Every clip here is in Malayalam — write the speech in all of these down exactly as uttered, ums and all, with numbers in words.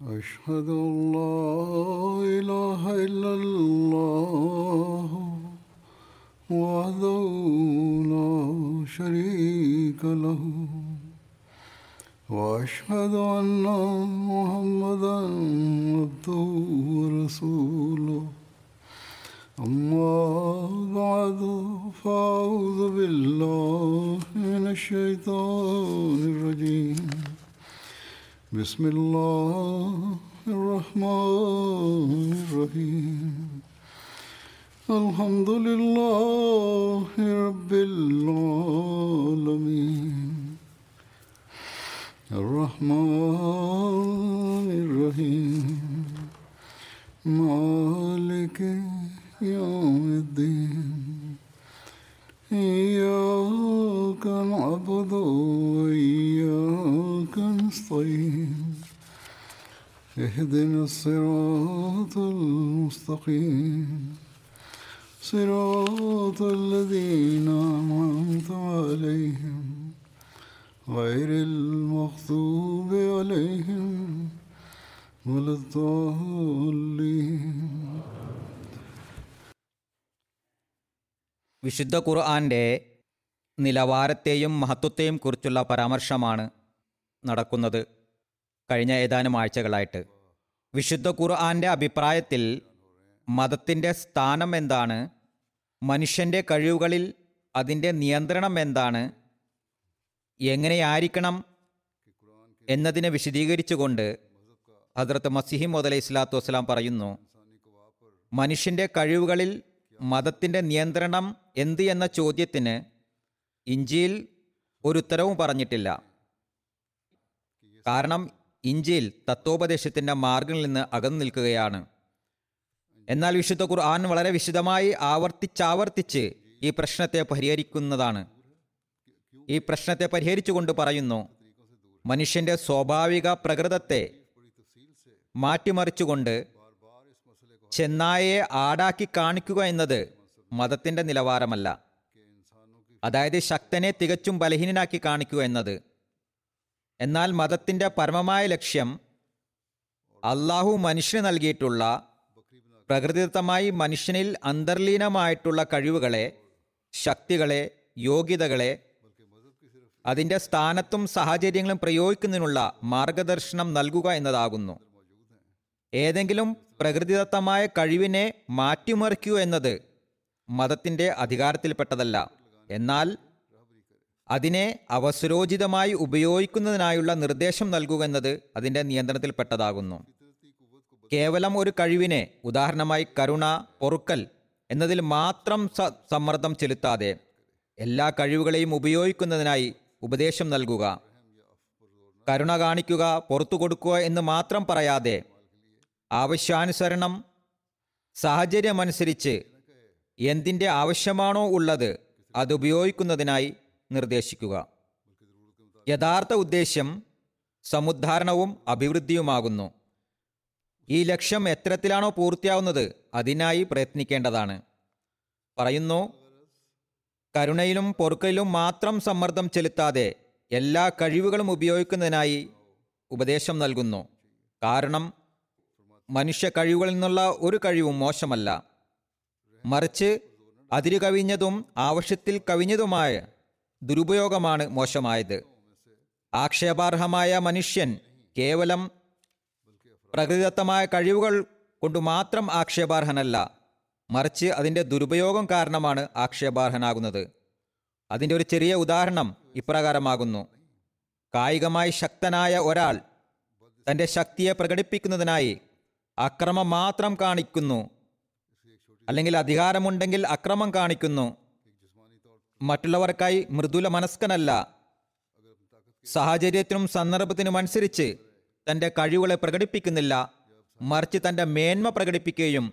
أشهد أن لا إله إلا الله وحده لا شريك له وأشهد أن محمدا عبده ورسوله أما بعد فأعوذ بالله من الشيطان الرجيم بسم الله الرحمن الرحيم الحمد لله رب العالمين الرحمن الرحيم مالك يوم الدين إياك نعبد وإياك نستعين اهدنا الصراط المستقيم صراط الذين أنعمت عليهم غير المغضوب عليهم ولا الضالين. വിശുദ്ധ ഖുർആൻ്റെ നിലവാരത്തെയും മഹത്വത്തെയും കുറിച്ചുള്ള പരാമർശമാണ് നടക്കുന്നത് കഴിഞ്ഞ ഏതാനും ആഴ്ചകളായിട്ട്. വിശുദ്ധ ഖുർആൻ്റെ അഭിപ്രായത്തിൽ മതത്തിൻ്റെ സ്ഥാനം എന്താണ്, മനുഷ്യൻ്റെ കഴിവുകളിൽ അതിൻ്റെ നിയന്ത്രണം എന്താണ്, എങ്ങനെയായിരിക്കണം എന്നതിനെ വിശദീകരിച്ചുകൊണ്ട് ഹദ്രത്ത് മസീഹ് മൗഊദ് അലൈഹി സ്വലാത്തു വസ്സലാം പറയുന്നു, മനുഷ്യൻ്റെ കഴിവുകളിൽ മതത്തിൻ്റെ നിയന്ത്രണം എന്ത് എന്ന ചോദ്യത്തിന് ഇഞ്ചിയിൽ ഒരുത്തരവും പറഞ്ഞിട്ടില്ല. കാരണം ഇഞ്ചിയിൽ തത്വോപദേശത്തിൻ്റെ മാർഗ്ഗങ്ങളിൽ നിന്ന് അകന്നു നിൽക്കുകയാണ്. എന്നാൽ വിശുദ്ധ ഖുർആൻ വളരെ വിശദമായി ആവർത്തിച്ചാവർത്തിച്ച് ഈ പ്രശ്നത്തെ പരിഹരിക്കുന്നതാണ്. ഈ പ്രശ്നത്തെ പരിഹരിച്ചുകൊണ്ട് പറയുന്നു, മനുഷ്യൻ്റെ സ്വാഭാവിക പ്രകൃതത്തെ മാറ്റിമറിച്ചുകൊണ്ട് ചെന്നായയെ ആടാക്കി കാണിക്കുക എന്നത് മതത്തിൻ്റെ നിലവാരമല്ല. അതായത് ശക്തനെ തികച്ചും ബലഹീനനാക്കി കാണിക്കുക എന്നത്. എന്നാൽ മതത്തിൻ്റെ പരമമായ ലക്ഷ്യം അള്ളാഹു മനുഷ്യന് നൽകിയിട്ടുള്ള പ്രകൃതിദത്തമായി മനുഷ്യനിൽ അന്തർലീനമായിട്ടുള്ള കഴിവുകളെ, ശക്തികളെ, യോഗ്യതകളെ അതിൻ്റെ സ്ഥാനത്തും സാഹചര്യങ്ങളും പ്രയോഗിക്കുന്നതിനുള്ള മാർഗദർശനം നൽകുക എന്നതാകുന്നു. ഏതെങ്കിലും പ്രകൃതിദത്തമായ കഴിവിനെ മാറ്റിമറിക്കുക എന്നത് മതത്തിൻ്റെ അധികാരത്തിൽപ്പെട്ടതല്ല. എന്നാൽ അതിനെ അവസരോചിതമായി ഉപയോഗിക്കുന്നതിനായുള്ള നിർദ്ദേശം നൽകുക എന്നത് അതിൻ്റെ നിയന്ത്രണത്തിൽപ്പെട്ടതാകുന്നു. കേവലം ഒരു കഴിവിനെ, ഉദാഹരണമായി കരുണ, പൊറുക്കൽ എന്നതിൽ മാത്രം സമ്മർദ്ദം ചെലുത്താതെ എല്ലാ കഴിവുകളെയും ഉപയോഗിക്കുന്നതിനായി ഉപദേശം നൽകുക, കരുണ കാണിക്കുക, പുറത്തു കൊടുക്കുക എന്ന് മാത്രം പറയാതെ ആവശ്യാനുസരണം സാഹചര്യമനുസരിച്ച് എന്തിൻ്റെ ആവശ്യമാണോ ഉള്ളത് അതുപയോഗിക്കുന്നതിനായി നിർദ്ദേശിക്കുക. യഥാർത്ഥ ഉദ്ദേശ്യം സമുദ്ധാരണവും അഭിവൃദ്ധിയുമാകുന്നു. ഈ ലക്ഷ്യം എത്തരത്തിലാണോ പൂർത്തിയാവുന്നത് അതിനായി പ്രയത്നിക്കേണ്ടതാണ്. പറയുന്നു, കരുണയിലും പൊറുക്കലിലും മാത്രം സമ്മർദ്ദം ചെലുത്താതെ എല്ലാ കഴിവുകളും ഉപയോഗിക്കുന്നതിനായി ഉപദേശം നൽകുന്നു. കാരണം മനുഷ്യ കഴിവുകളിൽ നിന്നുള്ള ഒരു കഴിവും മോശമല്ല, മറിച്ച് അതിരു കവിഞ്ഞതും ആവശ്യത്തിൽ കവിഞ്ഞതുമായ ദുരുപയോഗമാണ് മോശമായത്. ആക്ഷേപാർഹമായ മനുഷ്യൻ കേവലം പ്രകൃതിദത്തമായ കഴിവുകൾ കൊണ്ട് മാത്രം ആക്ഷേപാർഹനല്ല, മറിച്ച് അതിൻ്റെ ദുരുപയോഗം കാരണമാണ് ആക്ഷേപാർഹനാകുന്നത്. അതിൻ്റെ ഒരു ചെറിയ ഉദാഹരണം ഇപ്രകാരമാകുന്നു. കായികമായി ശക്തനായ ഒരാൾ തൻ്റെ ശക്തിയെ പ്രകടിപ്പിക്കുന്നതിനായി അക്രമം മാത്രം കാണിക്കുന്നു, അല്ലെങ്കിൽ അധികാരമുണ്ടെങ്കിൽ അക്രമം കാണിക്കുന്നു. മറ്റുള്ളവർക്കായി മൃദുല മനസ്കനല്ല, സാഹചര്യത്തിനും സന്ദർഭത്തിനും അനുസരിച്ച് തൻ്റെ കഴിവുകളെ പ്രകടിപ്പിക്കുന്നില്ല, മറിച്ച് തൻ്റെ മേന്മ പ്രകടിപ്പിക്കുകയും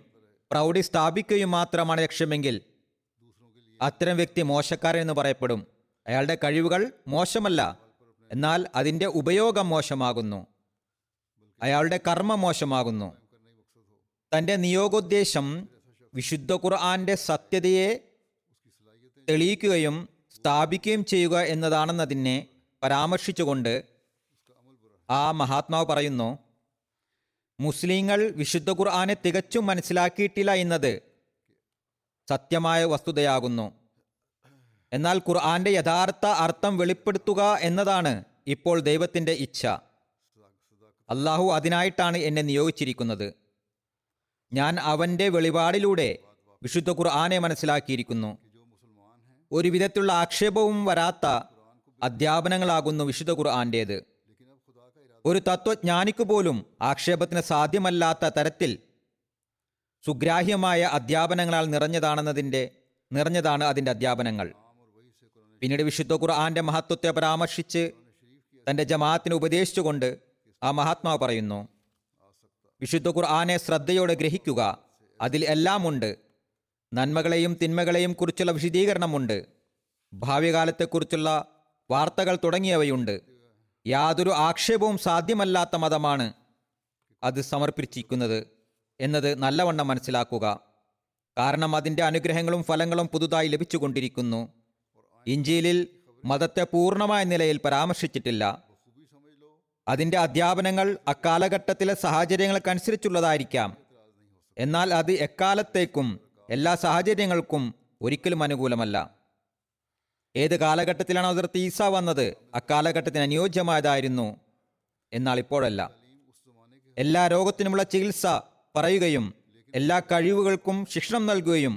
പ്രൗഢി സ്ഥാപിക്കുകയും മാത്രമാണ് ലക്ഷ്യമെങ്കിൽ അത്തരം വ്യക്തി മോശക്കാരൻ എന്ന് പറയപ്പെടും. അയാളുടെ കഴിവുകൾ മോശമല്ല, എന്നാൽ അതിൻ്റെ ഉപയോഗം മോശമാകുന്നു, അയാളുടെ കർമ്മം മോശമാകുന്നു. തൻ്റെ നിയോഗോദ്ദേശം വിശുദ്ധ ഖുർആൻ്റെ സത്യതയെ തെളിയിക്കുകയും സ്ഥാപിക്കുകയും ചെയ്യുക എന്നതാണെന്നതിനെ പരാമർശിച്ചുകൊണ്ട് ആ മഹാത്മാവ് പറയുന്നു, മുസ്ലിങ്ങൾ വിശുദ്ധ ഖുർആനെ തികച്ചും മനസ്സിലാക്കിയിട്ടില്ല എന്നത് സത്യമായ വസ്തുതയാകുന്നു. എന്നാൽ ഖുർആന്റെ യഥാർത്ഥ അർത്ഥം വെളിപ്പെടുത്തുക എന്നതാണ് ഇപ്പോൾ ദൈവത്തിൻ്റെ ഇച്ഛ. അള്ളാഹു അതിനായിട്ടാണ് എന്നെ നിയോഗിച്ചിരിക്കുന്നത്. ഞാൻ അവൻ്റെ വെളിപാടിലൂടെ വിശുദ്ധ ഖുർആനെ മനസ്സിലാക്കിയിരിക്കുന്നു. ഒരു വിധത്തിലുള്ള ആക്ഷേപവും വരാത്ത അധ്യാപനങ്ങളാകുന്നു വിശുദ്ധ ഖുർആൻ്റേത്. ഒരു തത്വജ്ഞാനിക്ക് പോലും ആക്ഷേപത്തിന് സാധ്യമല്ലാത്ത തരത്തിൽ സുഗ്രാഹ്യമായ അധ്യാപനങ്ങളാൽ നിറഞ്ഞതാണെന്നതിൻ്റെ നിറഞ്ഞതാണ് അതിൻ്റെ അധ്യാപനങ്ങൾ. പിന്നീട് വിശുദ്ധ ഖുർആന്റെ മഹത്വത്തെ പരാമർശിച്ച് തൻ്റെ ജമാഅത്തിനെ ഉപദേശിച്ചുകൊണ്ട് ആ മഹാത്മാവ് പറയുന്നു, വിശുദ്ധ ഖുർആനെ ശ്രദ്ധയോടെ ഗ്രഹിക്കുക, അതിൽ എല്ലാമുണ്ട്. നന്മകളെയും തിന്മകളെയും കുറിച്ചുള്ള വിശദീകരണമുണ്ട്, ഭാവ്യകാലത്തെക്കുറിച്ചുള്ള വാർത്തകൾ തുടങ്ങിയവയുണ്ട്. യാതൊരു ആക്ഷേപവും സാധ്യമല്ലാത്ത മതമാണ് അത് സമർപ്പിച്ചിരിക്കുന്നത് എന്നത് നല്ലവണ്ണം മനസ്സിലാക്കുക. കാരണം അതിൻ്റെ അനുഗ്രഹങ്ങളും ഫലങ്ങളും പുതുതായി ലഭിച്ചുകൊണ്ടിരിക്കുന്നു. ഇഞ്ചീലിൽ മതത്തെ പൂർണ്ണമായ നിലയിൽ പരാമർശിച്ചിട്ടില്ല. അതിൻ്റെ അധ്യാപനങ്ങൾ അക്കാലഘട്ടത്തിലെ സാഹചര്യങ്ങൾക്കനുസരിച്ചുള്ളതായിരിക്കാം. എന്നാൽ അത് എക്കാലത്തേക്കും എല്ലാ സാഹചര്യങ്ങൾക്കും ഒരിക്കലും അനുകൂലമല്ല. ഏത് കാലഘട്ടത്തിലാണ് ഹസ്രത്ത് ഈസ വന്നത് അക്കാലഘട്ടത്തിന് അനുയോജ്യമായതായിരുന്നു, എന്നാൽ ഇപ്പോഴല്ല. എല്ലാ രോഗത്തിനുമുള്ള ചികിത്സ പറയുകയും എല്ലാ കഴിവുകൾക്കും ശിക്ഷണം നൽകുകയും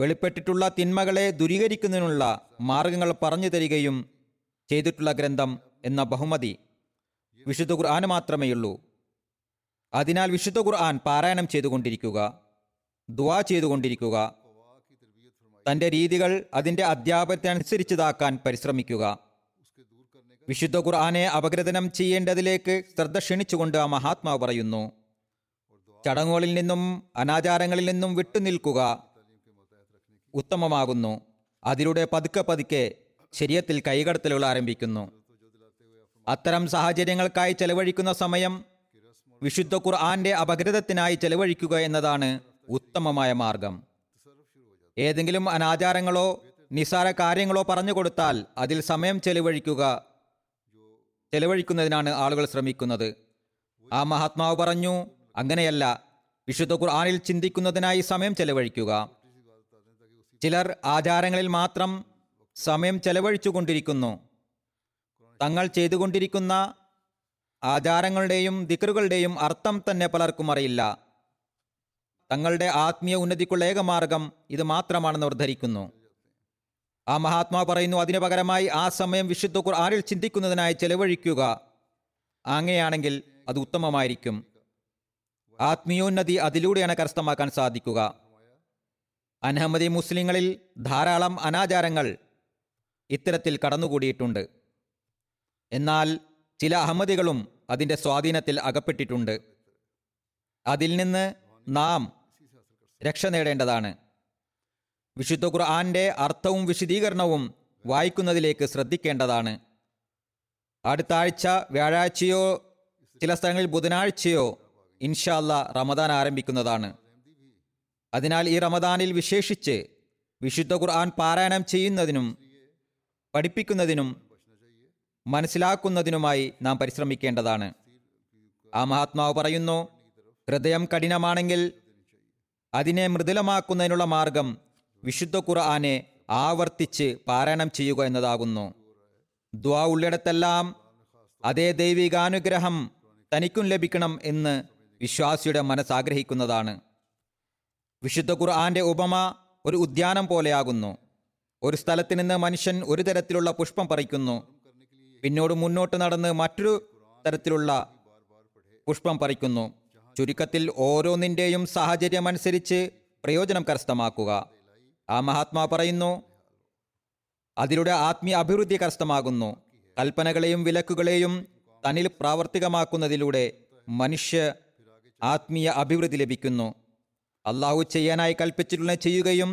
വെളിപ്പെട്ടിട്ടുള്ള തിന്മകളെ ദൂരീകരിക്കുന്നതിനുള്ള മാർഗങ്ങൾ പറഞ്ഞു തരികയും ചെയ്തിട്ടുള്ള ഗ്രന്ഥം എന്ന ബഹുമതി വിശുദ്ധ ഖുർആന് മാത്രമേയുള്ളൂ. അതിനാൽ വിശുദ്ധ ഖുർആൻ പാരായണം ചെയ്തുകൊണ്ടിരിക്കുക, ദുആ ചെയ്തുകൊണ്ടിരിക്കുക, തൻ്റെ രീതികൾ അതിൻ്റെ അധ്യാപനത്തിനനുസരിച്ചതാക്കാൻ പരിശ്രമിക്കുക. വിശുദ്ധ ഖുർആനെ അപഗ്രഥനം ചെയ്യേണ്ടതിലേക്ക് ശ്രദ്ധ ക്ഷണിച്ചുകൊണ്ട് ആ മഹാത്മാവ് പറയുന്നു, ചടങ്ങുകളിൽ നിന്നും അനാചാരങ്ങളിൽ നിന്നും വിട്ടുനിൽക്കുക ഉത്തമമാകുന്നു. അതിലൂടെ പതുക്കെ പതുക്കെ ശരീഅത്തിൽ കൈകടത്തലുകൾ ആരംഭിക്കുന്നു. അത്തരം സാഹചര്യങ്ങൾക്കായി ചെലവഴിക്കുന്ന സമയം വിശുദ്ധ ഖുർആന്റെ അപഗ്രഥത്തിനായി ചെലവഴിക്കുക എന്നതാണ് ഉത്തമമായ മാർഗം. ഏതെങ്കിലും അനാചാരങ്ങളോ നിസാര കാര്യങ്ങളോ പറഞ്ഞു കൊടുത്താൽ അതിൽ സമയം ചെലവഴിക്കുക ചെലവഴിക്കുന്നതിനാണ് ആളുകൾ ശ്രമിക്കുന്നത്. ആ മഹാത്മാവ് പറഞ്ഞു, അങ്ങനെയല്ല, വിശുദ്ധ ഖുർആനിൽ ചിന്തിക്കുന്നതിനായി സമയം ചെലവഴിക്കുക. ചിലർ ആചാരങ്ങളിൽ മാത്രം സമയം ചെലവഴിച്ചു കൊണ്ടിരിക്കുന്നു. തങ്ങൾ ചെയ്തുകൊണ്ടിരിക്കുന്ന ആചാരങ്ങളുടെയും ദിക്റുകളുടെയും അർത്ഥം തന്നെ പലർക്കും അറിയില്ല. തങ്ങളുടെ ആത്മീയ ഉന്നതിക്കുള്ള ഏക മാർഗം ഇത് മാത്രമാണെന്ന് അവർ ധരിക്കുന്നു. ആ മഹാത്മാവ് പറയുന്നു, അതിനു പകരമായി ആ സമയം വിശുദ്ധ ഖുർആനിൽ ചിന്തിക്കുന്നതിനായി ചെലവഴിക്കുക. അങ്ങനെയാണെങ്കിൽ അത് ഉത്തമമായിരിക്കും. ആത്മീയോന്നതി അതിലൂടെയാണ് കരസ്ഥമാക്കാൻ സാധിക്കുക. അഹമ്മദി മുസ്ലിങ്ങളിൽ ധാരാളം അനാചാരങ്ങൾ ഇത്തരത്തിൽ കടന്നുകൂടിയിട്ടുണ്ട്. എന്നാൽ ചില അഹമ്മദികളും അതിൻ്റെ സ്വാധീനത്തിൽ അകപ്പെട്ടിട്ടുണ്ട്. അതിൽ നിന്ന് നാം രക്ഷ നേടേണ്ടതാണ്. വിശുദ്ധ ഖുർആന്റെ അർത്ഥവും വിശദീകരണവും വായിക്കുന്നതിലേക്ക് ശ്രദ്ധിക്കേണ്ടതാണ്. അടുത്ത ആഴ്ച വ്യാഴാഴ്ചയോ ചില സ്ഥലങ്ങളിൽ ബുധനാഴ്ചയോ ഇൻഷാ അല്ലാഹ് റമദാൻ ആരംഭിക്കുന്നതാണ്. അതിനാൽ ഈ റമദാനിൽ വിശേഷിച്ച് വിശുദ്ധ ഖുർആൻ പാരായണം ചെയ്യുന്നതിനും പഠിപ്പിക്കുന്നതിനും മനസ്സിലാക്കുന്നതിനുമായി നാം പരിശ്രമിക്കേണ്ടതാണ്. ആ മഹാത്മാവ് പറയുന്നു, ഹൃദയം കഠിനമാണെങ്കിൽ അതിനെ മൃദുലമാക്കുന്നതിനുള്ള മാർഗം വിശുദ്ധ ഖുർആനെ ആവർത്തിച്ച് പാരായണം ചെയ്യുക എന്നതാകുന്നു. ദുആ ഉള്ളിടത്തെല്ലാം അതേ ദൈവികാനുഗ്രഹം തനിക്കും ലഭിക്കണം എന്ന് വിശ്വാസിയുടെ മനസ്സാഗ്രഹിക്കുന്നതാണ്. വിശുദ്ധ ഖുർആന്റെ ഉപമ ഒരു ഉദ്യാനം പോലെയാകുന്നു. ഒരു സ്ഥലത്ത് നിന്ന് മനുഷ്യൻ ഒരു തരത്തിലുള്ള പുഷ്പം പറിക്കുന്നു, പിന്നോട് മുന്നോട്ട് നടന്ന് മറ്റൊരു തരത്തിലുള്ള പുഷ്പം പറിക്കുന്നു. ചുരുക്കത്തിൽ ഓരോന്നിൻ്റെയും സാഹചര്യമനുസരിച്ച് പ്രയോജനം കരസ്ഥമാക്കുക. ആ മഹാത്മാ പറയുന്നു, അതിലൂടെ ആത്മീയ അഭിവൃദ്ധി കരസ്ഥമാകുന്നു. കൽപ്പനകളെയും വിലക്കുകളെയും തന്നിൽ പ്രാവർത്തികമാക്കുന്നതിലൂടെ മനുഷ്യ ആത്മീയ അഭിവൃദ്ധി ലഭിക്കുന്നു. അള്ളാഹു ചെയ്യാനായി കൽപ്പിച്ചിട്ടുള്ള ചെയ്യുകയും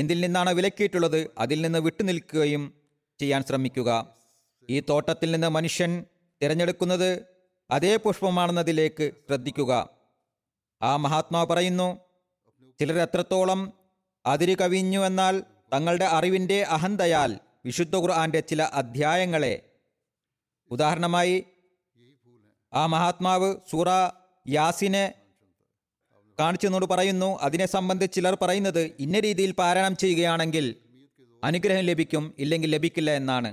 എന്തിൽ നിന്നാണ് വിലക്കിയിട്ടുള്ളത് അതിൽ നിന്ന് വിട്ടുനിൽക്കുകയും ചെയ്യാൻ ശ്രമിക്കുക. ഈ തോട്ടത്തിൽ നിന്ന് മനുഷ്യൻ തിരഞ്ഞെടുക്കുന്നത് അതേ പുഷ്പമാണെന്നതിലേക്ക് ശ്രദ്ധിക്കുക. ആ മഹാത്മാവ് പറയുന്നു, ചിലർ എത്രത്തോളം അതിര് കവിഞ്ഞു എന്നാൽ തങ്ങളുടെ അറിവിൻ്റെ അഹന്തയാൽ വിശുദ്ധ ഖുർആന്റെ ചില അധ്യായങ്ങളെ, ഉദാഹരണമായി ആ മഹാത്മാവ് സൂറ യാസിനെ കാണിച്ചെന്നോട് പറയുന്നു. അതിനെ സംബന്ധിച്ച് ചിലർ പറയുന്നത് ഇന്ന രീതിയിൽ പാരായണം ചെയ്യുകയാണെങ്കിൽ അനുഗ്രഹം ലഭിക്കും, ഇല്ലെങ്കിൽ ലഭിക്കില്ല എന്നാണ്.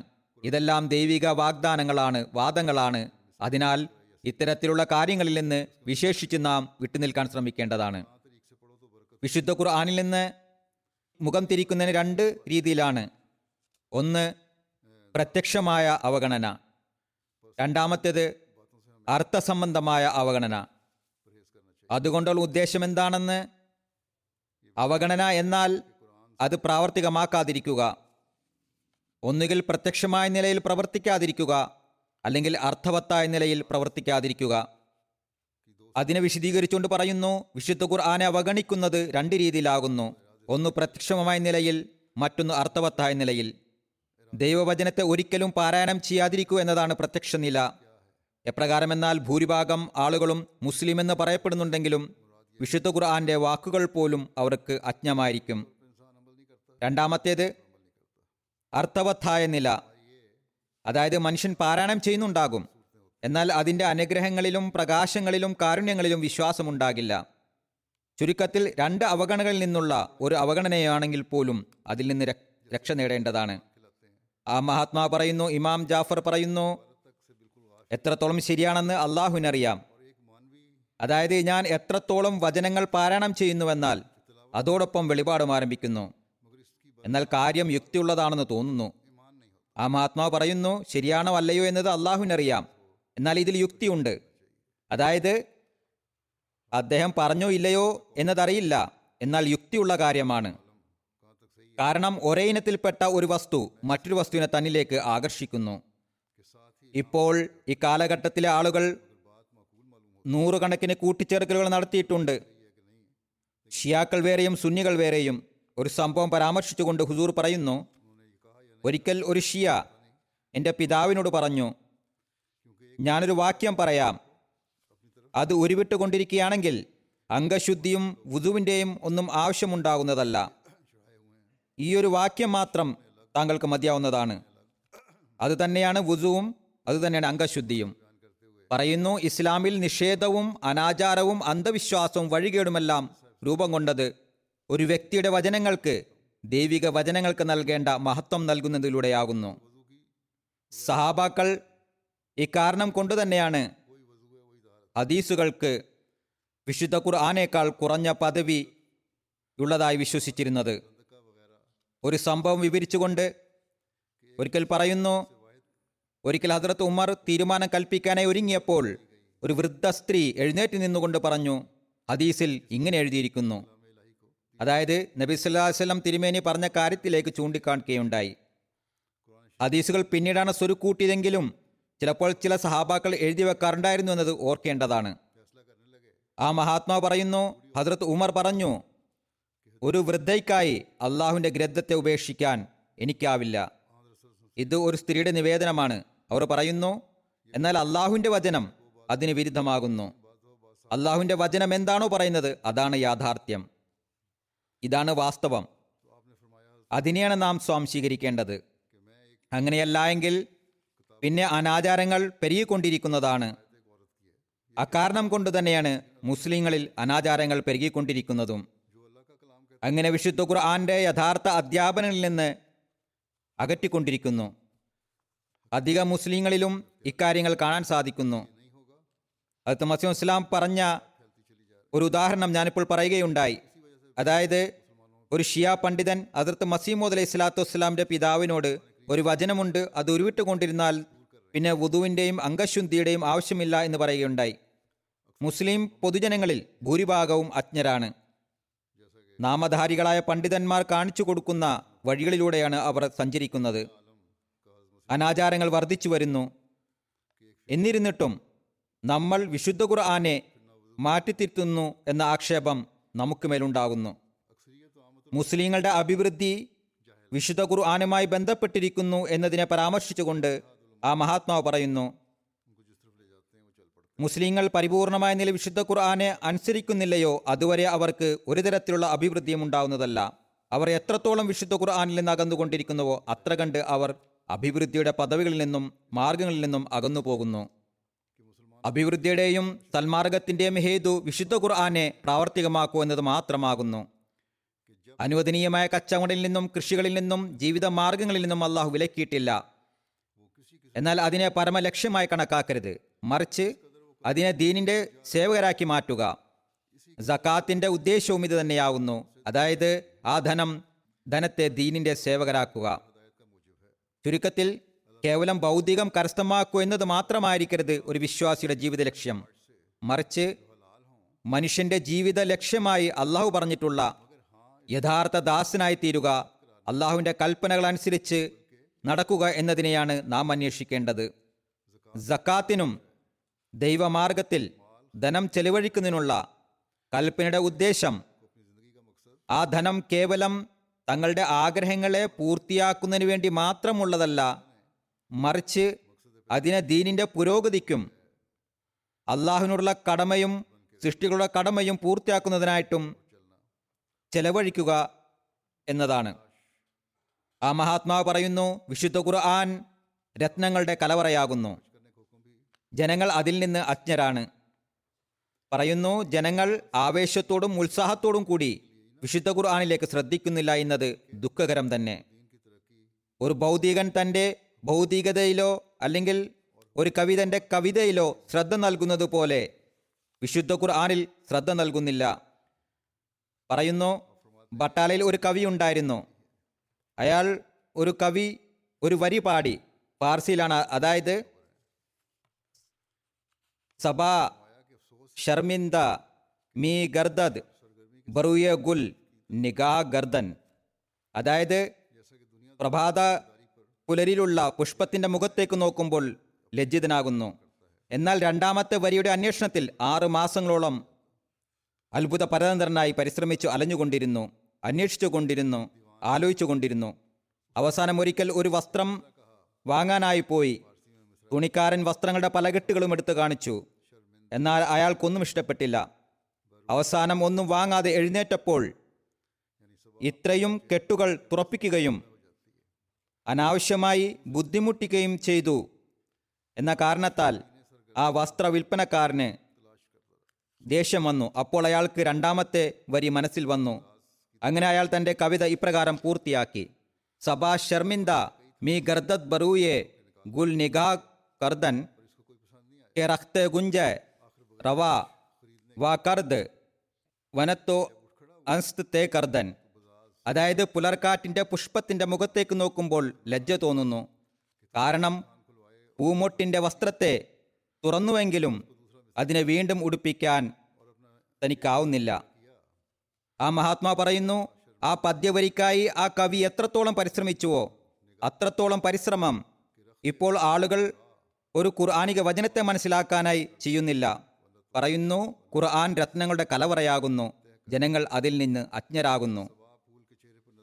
ഇതെല്ലാം ദൈവിക വാഗ്ദാനങ്ങളാണ്, വാദങ്ങളാണ്. അതിനാൽ ഇത്തരത്തിലുള്ള കാര്യങ്ങളിൽ നിന്ന് വിശേഷിച്ച് നാം വിട്ടുനിൽക്കാൻ ശ്രമിക്കേണ്ടതാണ്. വിശുദ്ധ ഖുർആനിൽ നിന്ന് മുഖം തിരിക്കുന്നതിന് രണ്ട് രീതിയിലാണ്. ഒന്ന് പ്രത്യക്ഷമായ അവഗണന, രണ്ടാമത്തേത് അർത്ഥസംബന്ധമായ അവഗണന. അതുകൊണ്ടുള്ള ഉദ്ദേശം എന്താണെന്ന്, അവഗണന എന്നാൽ അത് പ്രാവർത്തികമാക്കാതിരിക്കുക, ഒന്നുകിൽ പ്രത്യക്ഷമായ നിലയിൽ പ്രവർത്തിക്കാതിരിക്കുക, അല്ലെങ്കിൽ അർത്ഥവത്തായ നിലയിൽ പ്രവർത്തിക്കാതിരിക്കുക. അതിനെ വിശദീകരിച്ചുകൊണ്ട് പറയുന്നു, വിശുദ്ധ ഖുർആനെ അവഗണിക്കുന്നത് രണ്ട് രീതിയിലാകുന്നു. ഒന്ന് പ്രത്യക്ഷമായ നിലയിൽ, മറ്റൊന്ന് അർത്ഥവത്തായ നിലയിൽ. ദൈവവചനത്തെ ഒരിക്കലും പാരായണം ചെയ്യാതിരിക്കൂ എന്നതാണ് പ്രത്യക്ഷ നില. എപ്രകാരമെന്നാൽ ഭൂരിഭാഗം ആളുകളും മുസ്ലിമെന്ന് പറയപ്പെടുന്നുണ്ടെങ്കിലും വിശുദ്ധ ഖുർആന്റെ വാക്കുകൾ പോലും അവർക്ക് അജ്ഞമായിരിക്കും. രണ്ടാമത്തേത് അർത്ഥവത്തായ നില, അതായത് മനുഷ്യൻ പാരായണം ചെയ്യുന്നുണ്ടാകും, എന്നാൽ അതിൻ്റെ അനുഗ്രഹങ്ങളിലും പ്രകാശങ്ങളിലും കാരുണ്യങ്ങളിലും വിശ്വാസമുണ്ടാകില്ല. ചുരുക്കത്തിൽ രണ്ട് അവഗണനകളിൽ നിന്നുള്ള ഒരു അവഗണനയാണെങ്കിൽ പോലും അതിൽ നിന്ന് രക്ഷ നേടേണ്ടതാണ്. ആ മഹാത്മാ പറയുന്നു, ഇമാം ജാഫർ പറയുന്നു, എത്രത്തോളം ശരിയാണെന്ന് അള്ളാഹുവിനറിയാം. അതായത് ഞാൻ എത്രത്തോളം വചനങ്ങൾ പാരായണം ചെയ്യുന്നുവെന്നാൽ അതോടൊപ്പം വെളിപാടും ആരംഭിക്കുന്നു, എന്നാൽ കാര്യം യുക്തിയുള്ളതാണെന്ന് തോന്നുന്നു. ആ മഹാത്മാവ് പറയുന്നു, ശരിയാണോ അല്ലയോ എന്നത് അള്ളാഹുവിനറിയാം, എന്നാൽ ഇതിൽ യുക്തിയുണ്ട്. അതായത് അദ്ദേഹം പറഞ്ഞോ ഇല്ലയോ എന്നതറിയില്ല, എന്നാൽ യുക്തിയുള്ള കാര്യമാണ്. കാരണം ഒരേ ഇനത്തിൽപ്പെട്ട ഒരു വസ്തു മറ്റൊരു വസ്തുവിനെ തന്നിലേക്ക് ആകർഷിക്കുന്നു. ഇപ്പോൾ ഈ കാലഘട്ടത്തിലെ ആളുകൾ നൂറുകണക്കിന് കൂട്ടിച്ചേർക്കലുകൾ നടത്തിയിട്ടുണ്ട്. ഷിയാക്കൾ വേറെയും സുന്നികൾ വേറെയും. ഒരു സംഭവം പരാമർശിച്ചുകൊണ്ട് ഹുസൂർ പറയുന്നു, ഒരിക്കൽ ഒരു ഷിയ എൻ്റെ പിതാവിനോട് പറഞ്ഞു, ഞാനൊരു വാക്യം പറയാം, അത് ഉരുവിട്ടുകൊണ്ടിരിക്കുകയാണെങ്കിൽ അംഗശുദ്ധിയും വുദുവിൻ്റെയും ഒന്നും ആവശ്യമുണ്ടാകുന്നതല്ല, ഈ ഒരു വാക്യം മാത്രം താങ്കൾക്ക് മതിയാവുന്നതാണ്, അതുതന്നെയാണ് വുദുവും അതുതന്നെയാണ് അംഗശുദ്ധിയും. പറയുന്നു, ഇസ്ലാമിൽ നിഷേധവും അനാചാരവും അന്ധവിശ്വാസവും വഴികേടുമെല്ലാം രൂപം കൊണ്ടത് ഒരു വ്യക്തിയുടെ വചനങ്ങൾക്ക്, ദൈവിക വചനങ്ങൾക്ക് നൽകേണ്ട മഹത്വം നൽകുന്നതിലൂടെയാകുന്നു. സഹാബാക്കൾ ഇക്കാരണം കൊണ്ടുതന്നെയാണ് ഹദീസുകൾക്ക് വിശുദ്ധ ഖുർആനേക്കാൾ കുറഞ്ഞ പദവി ഉള്ളതായി വിശ്വസിച്ചിരുന്നത്. ഒരു സംഭവം വിവരിച്ചുകൊണ്ട് ഒരിക്കൽ പറയുന്നു, ഒരിക്കൽ ഹദ്റത്ത് ഉമർ തീരുമാനം കൽപ്പിക്കാനായി ഒരുങ്ങിയപ്പോൾ ഒരു വൃദ്ധ സ്ത്രീ എഴുന്നേറ്റ് നിന്നുകൊണ്ട് പറഞ്ഞു, ഹദീസിൽ ഇങ്ങനെ എഴുതിയിരിക്കുന്നു. അതായത് നബി സല്ലല്ലാഹു അലൈഹി വസല്ലം തിരുമേനി പറഞ്ഞ കാര്യത്തിലേക്ക് ചൂണ്ടിക്കാണിക്കുകയുണ്ടായി. ഹദീസുകൾ പിന്നീടാണ് സ്വരുക്കൂട്ടിയതെങ്കിലും ചിലപ്പോൾ ചില സഹാബാക്കൾ എഴുതി വെക്കാറുണ്ടായിരുന്നു എന്നത് ഓർക്കേണ്ടതാണ്. ആ മഹാത്മാവ് പറയുന്നു, ഹദ്റത്ത് ഉമർ പറഞ്ഞു, ഒരു വൃദ്ധയ്ക്കായി അള്ളാഹുവിൻ്റെ ഗ്രന്ഥത്തെ ഉപേക്ഷിക്കാൻ എനിക്കാവില്ല. ഇത് ഒരു സ്ത്രീയുടെ നിവേദനമാണ്. അവർ പറയുന്നു, എന്നാൽ അള്ളാഹുവിൻ്റെ വചനം അതിന് വിരുദ്ധമാകുന്നു. അള്ളാഹുവിൻ്റെ വചനം എന്താണോ പറയുന്നത് അതാണ് യാഥാർത്ഥ്യം, ഇതാണ് വാസ്തവം, അതിനെയാണ് നാം സ്വാംശീകരിക്കേണ്ടത്. അങ്ങനെയല്ല എങ്കിൽ പിന്നെ അനാചാരങ്ങൾ പെരുകിക്കൊണ്ടിരിക്കുന്നതാണ്. അക്കാരണം കൊണ്ട് തന്നെയാണ് മുസ്ലിങ്ങളിൽ അനാചാരങ്ങൾ പെരുകിക്കൊണ്ടിരിക്കുന്നതും. അങ്ങനെ വിശുദ്ധ ഖുർആന്റെ യഥാർത്ഥ അധ്യാപനങ്ങളിൽ നിന്ന് അകറ്റിക്കൊണ്ടിരിക്കുന്നു. അധിക മുസ്ലിങ്ങളിലും ഇക്കാര്യങ്ങൾ കാണാൻ സാധിക്കുന്നു. അത് മസീഹ് ഇസ്ലാം പറഞ്ഞ ഒരു ഉദാഹരണം ഞാനിപ്പോൾ പറയുകയുണ്ടായി. അതായത് ഒരു ഷിയ പണ്ഡിതൻ ഹദ്റത്ത് മസീഹ് മൗഊദ് അലൈഹി സ്വലാത്തു വസ്സലാമിൻ്റെ പിതാവിനോട്, ഒരു വചനമുണ്ട്, അത് ഉരുവിട്ടുകൊണ്ടിരുന്നാൽ പിന്നെ വുദുവിൻ്റെയും അംഗശുദ്ധിയുടെയും ആവശ്യമില്ല എന്ന് പറയുകയുണ്ടായി. മുസ്ലിം പൊതുജനങ്ങളിൽ ഭൂരിഭാഗവും അജ്ഞരാണ്. നാമധാരികളായ പണ്ഡിതന്മാർ കാണിച്ചു കൊടുക്കുന്ന വഴികളിലൂടെയാണ് അവർ സഞ്ചരിക്കുന്നത്. അനാചാരങ്ങൾ വർദ്ധിച്ചു വരുന്നു. എന്നിരുന്നിട്ടും നമ്മൾ വിശുദ്ധ ഖുർആനെ മാറ്റിത്തിരുത്തുന്നു എന്ന ആക്ഷേപം നമുക്ക് മേലുണ്ടാകുന്നു. മുസ്ലിങ്ങളുടെ അഭിവൃദ്ധി വിശുദ്ധ ഖുർആനുമായി ബന്ധപ്പെട്ടിരിക്കുന്നു എന്നതിനെ പരാമർശിച്ചുകൊണ്ട് ആ മഹാത്മാവ് പറയുന്നു, മുസ്ലിങ്ങൾ പരിപൂർണമായ നില വിശുദ്ധ ഖുർആനെ അനുസരിക്കുന്നില്ലയോ അതുവരെ അവർക്ക് ഒരു തരത്തിലുള്ള അഭിവൃദ്ധിയും ഉണ്ടാവുന്നതല്ല. അവർ എത്രത്തോളം വിശുദ്ധ ഖുർആനിൽ നിന്ന് അകന്നുകൊണ്ടിരിക്കുന്നുവോ അത്ര കണ്ട് അവർ അഭിവൃദ്ധിയുടെ പദവികളിൽ നിന്നും മാർഗങ്ങളിൽ നിന്നും അകന്നു പോകുന്നു. അഭിവൃദ്ധിയുടെയും സന്മാർഗത്തിൻ്റെയും ഹേതു വിശുദ്ധ ഖുർആനെ പ്രാവർത്തികമാക്കുക എന്നത് മാത്രമാകുന്നു. അനുവദനീയമായ കച്ചവടങ്ങളിൽ നിന്നും കൃഷികളിൽ നിന്നും ജീവിത മാർഗങ്ങളിൽ നിന്നും അള്ളാഹു വിലക്കിയിട്ടില്ല. എന്നാൽ അതിനെ പരമലക്ഷ്യമായി കണക്കാക്കരുത്, മറിച്ച് അതിനെ ദീനിൻ്റെ സേവകരാക്കി മാറ്റുക. സക്കാത്തിൻ്റെ ഉദ്ദേശവും ഇത് തന്നെയാവുന്നു, അതായത് ആ ധനം ധനത്തെ ദീനിൻ്റെ സേവകരാക്കുക. ചുരുക്കത്തിൽ കേവലം ഭൗതികം കരസ്ഥമാക്കുക എന്നത് മാത്രമായിരിക്കരുത് ഒരു വിശ്വാസിയുടെ ജീവിത ലക്ഷ്യം, മറിച്ച് മനുഷ്യൻ്റെ ജീവിത ലക്ഷ്യമായി അള്ളാഹു പറഞ്ഞിട്ടുള്ള യഥാർത്ഥ ദാസനായി തീരുക, അള്ളാഹുവിൻ്റെ കൽപ്പനകളനുസരിച്ച് നടക്കുക എന്നതിനെയാണ് നാം അന്വേഷിക്കേണ്ടത്. സക്കാത്തിനും ദൈവമാർഗത്തിൽ ധനം ചെലവഴിക്കുന്നതിനുള്ള കൽപ്പനയുടെ ഉദ്ദേശം ആ ധനം കേവലം തങ്ങളുടെ ആഗ്രഹങ്ങളെ പൂർത്തിയാക്കുന്നതിന് വേണ്ടി മാത്രമുള്ളതല്ല, മറിച്ച് അതിനെ ദീനിൻ്റെ പുരോഗതിക്കും അള്ളാഹുവിനുള്ള കടമയും സൃഷ്ടികളുടെ കടമയും പൂർത്തിയാക്കുന്നതിനായിട്ടും ചെലവഴിക്കുക എന്നതാണ്. ആ മഹാത്മാവ് പറയുന്നു, വിശുദ്ധ ഖുർആൻ രത്നങ്ങളുടെ കലവറയാകുന്നു, ജനങ്ങൾ അതിൽ നിന്ന് അജ്ഞരാണ്. പറയുന്നു, ജനങ്ങൾ ആവേശത്തോടും ഉത്സാഹത്തോടും കൂടി വിശുദ്ധ ഖുർആനിലേക്ക് ശ്രദ്ധിക്കുന്നില്ല എന്നത് ദുഃഖകരം തന്നെ. ഒരു ഭൗതികൻ തൻ്റെ ഭൗതികതയിലോ അല്ലെങ്കിൽ ഒരു കവിതൻ്റെ കവിതയിലോ ശ്രദ്ധ നൽകുന്നത് പോലെ വിശുദ്ധ ഖുർആനിൽ ശ്രദ്ധ നൽകുന്നില്ല. പറയുന്നു, ബട്ടാലയിൽ ഒരു കവി ഉണ്ടായിരുന്നു. അയാൾ ഒരു കവി ഒരു വരി പാടി, പാർസിയിലാണ്, അതായത് സബാ ഷർമിന്ദ മീ ഗർദദ് ബറുയ ഗുൽ നിഗാ ഗർദൻ, അതായത് പ്രഭാത പുലരിലുള്ള പുഷ്പത്തിൻ്റെ മുഖത്തേക്ക് നോക്കുമ്പോൾ ലജ്ജിതനാകുന്നു. എന്നാൽ രണ്ടാമത്തെ വരിയുടെ അന്വേഷണത്തിൽ ആറു മാസങ്ങളോളം അത്ഭുത പരതന്ത്രനായി പരിശ്രമിച്ചു അലഞ്ഞുകൊണ്ടിരുന്നു, അന്വേഷിച്ചു കൊണ്ടിരുന്നു, ആലോചിച്ചു കൊണ്ടിരുന്നു. അവസാനം ഒരിക്കൽ ഒരു വസ്ത്രം വാങ്ങാനായി പോയി. തുണിക്കാരൻ വസ്ത്രങ്ങളുടെ പലകെട്ടുകളും എടുത്തു കാണിച്ചു, എന്നാൽ അയാൾക്കൊന്നും ഇഷ്ടപ്പെട്ടില്ല. അവസാനം ഒന്നും വാങ്ങാതെ എഴുന്നേറ്റപ്പോൾ ഇത്രയും കെട്ടുകൾ തുറപ്പിക്കുകയും അനാവശ്യമായി ബുദ്ധിമുട്ടിക്കുകയും ചെയ്തു എന്ന കാരണത്താൽ ആ വസ്ത്ര വിൽപ്പനക്കാരന് ദേഷ്യം വന്നു. അപ്പോൾ അയാൾക്ക് രണ്ടാമത്തെ വരി മനസ്സിൽ വന്നു. അങ്ങനെ അയാൾ തൻ്റെ കവിത ഇപ്രകാരം പൂർത്തിയാക്കി, സബാ ഷർമിന്ദ മീ ഗർദത് ബറൂയെ ഗുൽ നിഗാ കർദൻ കെ റഖ്തെ ഗുഞ്ച റവാ വാ കർദ് വനത്തോ അൻസ്ത് തേ കർദൻ, അതായത് പുലർക്കാറ്റിൻ്റെ പുഷ്പത്തിൻ്റെ മുഖത്തേക്ക് നോക്കുമ്പോൾ ലജ്ജ തോന്നുന്നു, കാരണം പൂമൊട്ടിൻ്റെ വസ്ത്രത്തെ തുറന്നുവെങ്കിലും അതിനെ വീണ്ടും ഉടുപ്പിക്കാൻ തനിക്കാവുന്നില്ല. ആ മഹാത്മാ പറയുന്നു, ആ പദ്യവരിക്കായി ആ കവി എത്രത്തോളം പരിശ്രമിച്ചുവോ അത്രത്തോളം പരിശ്രമം ഇപ്പോൾ ആളുകൾ ഒരു ഖുർആനിക വചനത്തെ മനസ്സിലാക്കാനായി ചെയ്യുന്നില്ല. പറയുന്നു, ഖുർആൻ രത്നങ്ങളുടെ കലവറയാകുന്നു, ജനങ്ങൾ അതിൽ നിന്ന് അജ്ഞരാകുന്നു.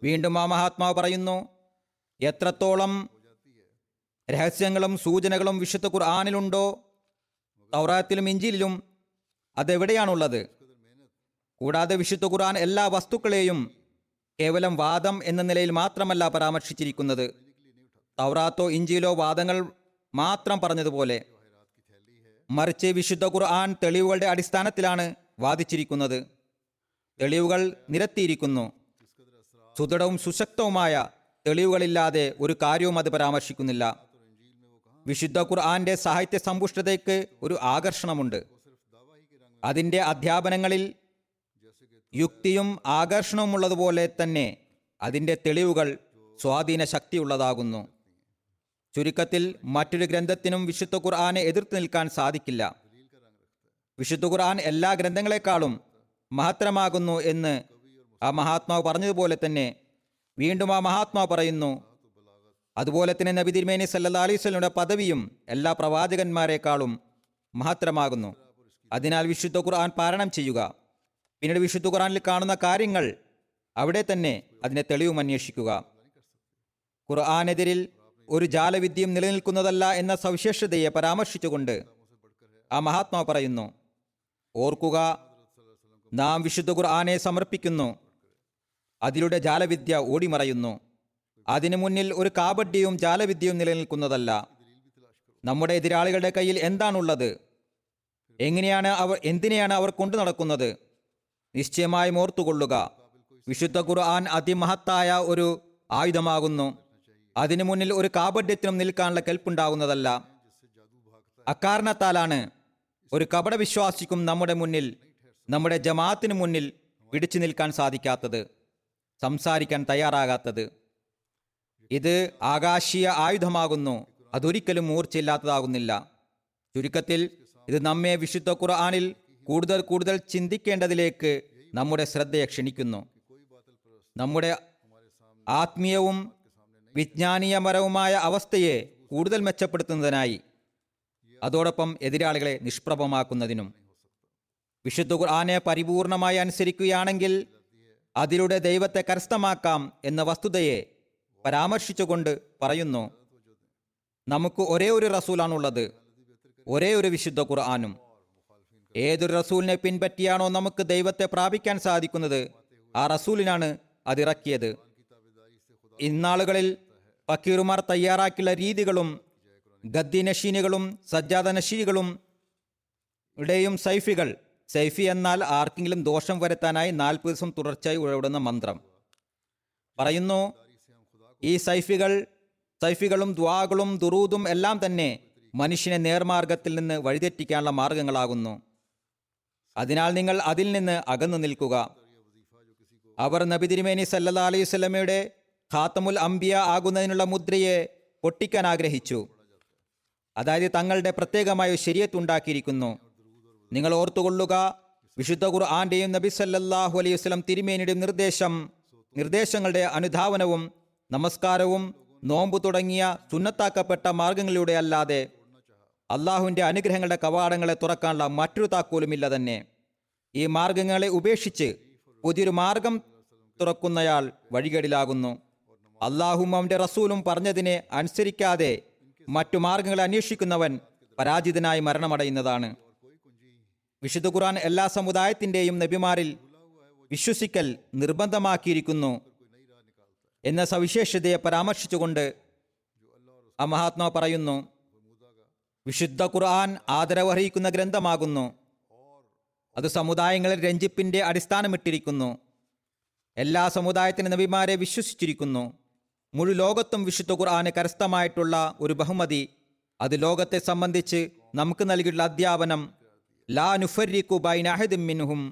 വീണ്ടും ആ മഹാത്മാവ് പറയുന്നു, എത്രത്തോളം രഹസ്യങ്ങളും സൂചനകളും വിശുദ്ധ ഖുർആനിലുണ്ടോ തൗറാത്തിലും ഇഞ്ചിലും അതെവിടെയാണുള്ളത്? കൂടാതെ വിശുദ്ധ ഖുർആൻ എല്ലാ വസ്തുക്കളെയും കേവലം വാദം എന്ന നിലയിൽ മാത്രമല്ല പരാമർശിച്ചിരിക്കുന്നത്. തൗറാത്തോ ഇഞ്ചിയിലോ വാദങ്ങൾ മാത്രം പറഞ്ഞതുപോലെ മറിച്ച് വിശുദ്ധ ഖുർആൻ തെളിവുകളുടെ അടിസ്ഥാനത്തിലാണ് വാദിച്ചിരിക്കുന്നത്. തെളിവുകൾ നിരത്തിയിരിക്കുന്നു. സുദൃഢവും സുശക്തവുമായ തെളിവുകളില്ലാതെ ഒരു കാര്യവും അത് പരാമർശിക്കുന്നില്ല. വിശുദ്ധ ഖുർആന്റെ സാഹിത്യ സമ്പുഷ്ടതയ്ക്ക് ഒരു ആകർഷണമുണ്ട്. അതിൻ്റെ അധ്യാപനങ്ങളിൽ യുക്തിയും ആകർഷണവും ഉള്ളതുപോലെ തന്നെ അതിൻ്റെ തെളിവുകൾ സ്വാധീന ശക്തിയുള്ളതാകുന്നു. ചുരുക്കത്തിൽ മറ്റൊരു ഗ്രന്ഥത്തിനും വിശുദ്ധ ഖുർആനെ എതിർത്ത് നിൽക്കാൻ സാധിക്കില്ല. വിശുദ്ധ ഖുർആൻ എല്ലാ ഗ്രന്ഥങ്ങളെക്കാളും മഹത്തരമാകുന്നു എന്ന് ആ മഹാത്മാവ് പറഞ്ഞതുപോലെ തന്നെ വീണ്ടും ആ മഹാത്മാവ് പറയുന്നു, അതുപോലെ തന്നെ നബി തിരുമേനി സല്ലല്ലാഹു അലൈഹി വസല്ലമയുടെ പദവിയും എല്ലാ പ്രവാചകന്മാരെക്കാളും മഹത്തരമാകുന്നു. അതിനാൽ വിശുദ്ധ ഖുർആൻ പാരായണം ചെയ്യുക. പിന്നീട് വിശുദ്ധ ഖുർആനിൽ കാണുന്ന കാര്യങ്ങൾ അവിടെ തന്നെ അതിനെ തെളിവും അന്വേഷിക്കുക. ഖുർആനെതിരിൽ ഒരു ജാലവിദ്യയും നിലനിൽക്കുന്നതല്ല എന്ന സവിശേഷതയെ പരാമർശിച്ചുകൊണ്ട് ആ മഹാത്മാവ് പറയുന്നു, ഓർക്കുക, നാം വിശുദ്ധ ഖുർആനെ സമർപ്പിക്കുന്നു, അതിലൂടെ ജാലവിദ്യ ഓടിമറയുന്നു. അതിനു മുന്നിൽ ഒരു കാപഡ്യവും ജാലവിദ്യയും നിലനിൽക്കുന്നതല്ല. നമ്മുടെ എതിരാളികളുടെ കയ്യിൽ എന്താണുള്ളത് എങ്ങനെയാണ് അവർ എന്തിനെയാണ് അവർ കൊണ്ടു നടക്കുന്നത്? നിശ്ചയമായി ഓർത്തുകൊള്ളുക, വിശുദ്ധ ഖുർആൻ അതിമഹത്തായ ഒരു ആയുധമാകുന്നു. അതിനു മുന്നിൽ ഒരു കാപഢ്യത്തിനും നിൽക്കാനുള്ള കെൽപ്പുണ്ടാകുന്നതല്ല. അക്കാരണത്താലാണ് ഒരു കപടവിശ്വാസിക്കും നമ്മുടെ മുന്നിൽ, നമ്മുടെ ജമാഅത്തിനു മുന്നിൽ പിടിച്ചു നിൽക്കാൻ സാധിക്കാത്തത്, സംസാരിക്കാൻ തയ്യാറാകാത്തത്. ഇത് ആകാശീയ ആയുധമാകുന്നു, അതൊരിക്കലും മൂർച്ചയില്ലാത്തതാകുന്നില്ല. ചുരുക്കത്തിൽ ഇത് നമ്മെ വിശുദ്ധ ഖുർആനിൽ കൂടുതൽ കൂടുതൽ ചിന്തിക്കേണ്ടതിലേക്ക് നമ്മുടെ ശ്രദ്ധയെ ക്ഷണിക്കുന്നു. നമ്മുടെ ആത്മീയവും വിജ്ഞാനീയപരവുമായ അവസ്ഥയെ കൂടുതൽ മെച്ചപ്പെടുത്തുന്നതിനായി, അതോടൊപ്പം എതിരാളികളെ നിഷ്പ്രഭമാക്കുന്നതിനും. വിശുദ്ധ ഖുർആനെ പരിപൂർണമായി അനുസരിക്കുകയാണെങ്കിൽ അതിലൂടെ ദൈവത്തെ കരസ്ഥമാക്കാം എന്ന വസ്തുതയെ പരാമർശിച്ചുകൊണ്ട് പറയുന്നു, നമുക്ക് ഒരേ ഒരു റസൂലാണുള്ളത്, ഒരേ ഒരു വിശുദ്ധ ഖുർആനും. ഏതൊരു റസൂലിനെ പിൻപറ്റിയാണോ നമുക്ക് ദൈവത്തെ പ്രാപിക്കാൻ സാധിക്കുന്നത്, ആ റസൂലിനാണ് അതിറക്കിയത്. ഇന്നാളുകളിൽ ഫക്കീറുമാർ തയ്യാറാക്കിയുള്ള രീതികളും ഗദ്ദി നഷീനുകളും സജ്ജാദ നഷീനുകളും ഇടയും സൈഫികൾ, സൈഫി എന്നാൽ ആർക്കെങ്കിലും ദോഷം വരുത്താനായി നാൽപ്പത് ദിവസം തുടർച്ചയായി ഉഴവിടുന്ന മന്ത്രം പറയുന്നു. ഈ സൈഫികൾ സൈഫികളും ദ്വാകളും ദുറൂദും എല്ലാം തന്നെ മനുഷ്യനെ നേർമാർഗത്തിൽ നിന്ന് വഴിതെറ്റിക്കാനുള്ള മാർഗങ്ങളാകുന്നു. അതിനാൽ നിങ്ങൾ അതിൽ നിന്ന് അകന്നു നിൽക്കുക. അവർ നബി തിരുമേനി സല്ലല്ലാഹു അലൈഹി വസല്ലമയുടെ ഖാത്തമുൽ അംബിയ ആകുന്നതിനുള്ള മുദ്രയെ പൊട്ടിക്കാൻ ആഗ്രഹിച്ചു. അതായത് തങ്ങളുടെ പ്രത്യേകമായ ശരീഅത്ത് ഉണ്ടാക്കിയിരിക്കുന്നു. നിങ്ങൾ ഓർത്തുകൊള്ളുക, വിശുദ്ധ ഖുർആന്റെയും നബി സല്ലല്ലാഹു അലൈഹി വസല്ലം തിരുമേനിയുടെയും നിർദ്ദേശം നിർദ്ദേശങ്ങളുടെ അനുധാവനവും നമസ്കാരവും നോമ്പ് തുടങ്ങിയ സുന്നത്താക്കപ്പെട്ട മാർഗങ്ങളിലൂടെ അല്ലാതെ അള്ളാഹുവിൻ്റെ അനുഗ്രഹങ്ങളുടെ കവാടങ്ങളെ തുറക്കാനുള്ള മറ്റൊരു താക്കോലുമില്ല തന്നെ. ഈ മാർഗങ്ങളെ ഉപേക്ഷിച്ച് പുതിയൊരു മാർഗം തുറക്കുന്നയാൾ വഴികേടിലാകുന്നു. അള്ളാഹും അവൻ്റെ റസൂലും പറഞ്ഞതിനെ അനുസരിക്കാതെ മറ്റു മാർഗങ്ങളെ അന്വേഷിക്കുന്നവൻ പരാജിതനായി മരണമടയുന്നതാണ്. വിശുദ്ധ ഖുർആൻ എല്ലാ സമുദായത്തിൻ്റെയും നബിമാരിൽ വിശ്വസിക്കൽ നിർബന്ധമാക്കിയിരിക്കുന്നു എന്ന സവിശേഷതയെ പരാമർശിച്ചുകൊണ്ട് ആ മഹാത്മാ പറയുന്നു, വിശുദ്ധ ഖുർആൻ ആദരവർഹിക്കുന്ന ഗ്രന്ഥമാകുന്നു. അത് സമുദായങ്ങളിൽ രഞ്ജിപ്പിൻ്റെ അടിസ്ഥാനമിട്ടിരിക്കുന്നു. എല്ലാ സമുദായത്തിൻ്റെ നബിമാരെ വിശ്വസിച്ചിരിക്കുന്നു. മുഴു ലോകത്തും വിശുദ്ധ ഖുർആന് കരസ്ഥമായിട്ടുള്ള ഒരു ബഹുമതി, അത് ലോകത്തെ സംബന്ധിച്ച് നമുക്ക് നൽകിയിട്ടുള്ള അധ്യാപനം ലാ നുഫരിഖു ബൈന അഹദിൻ മിൻഹും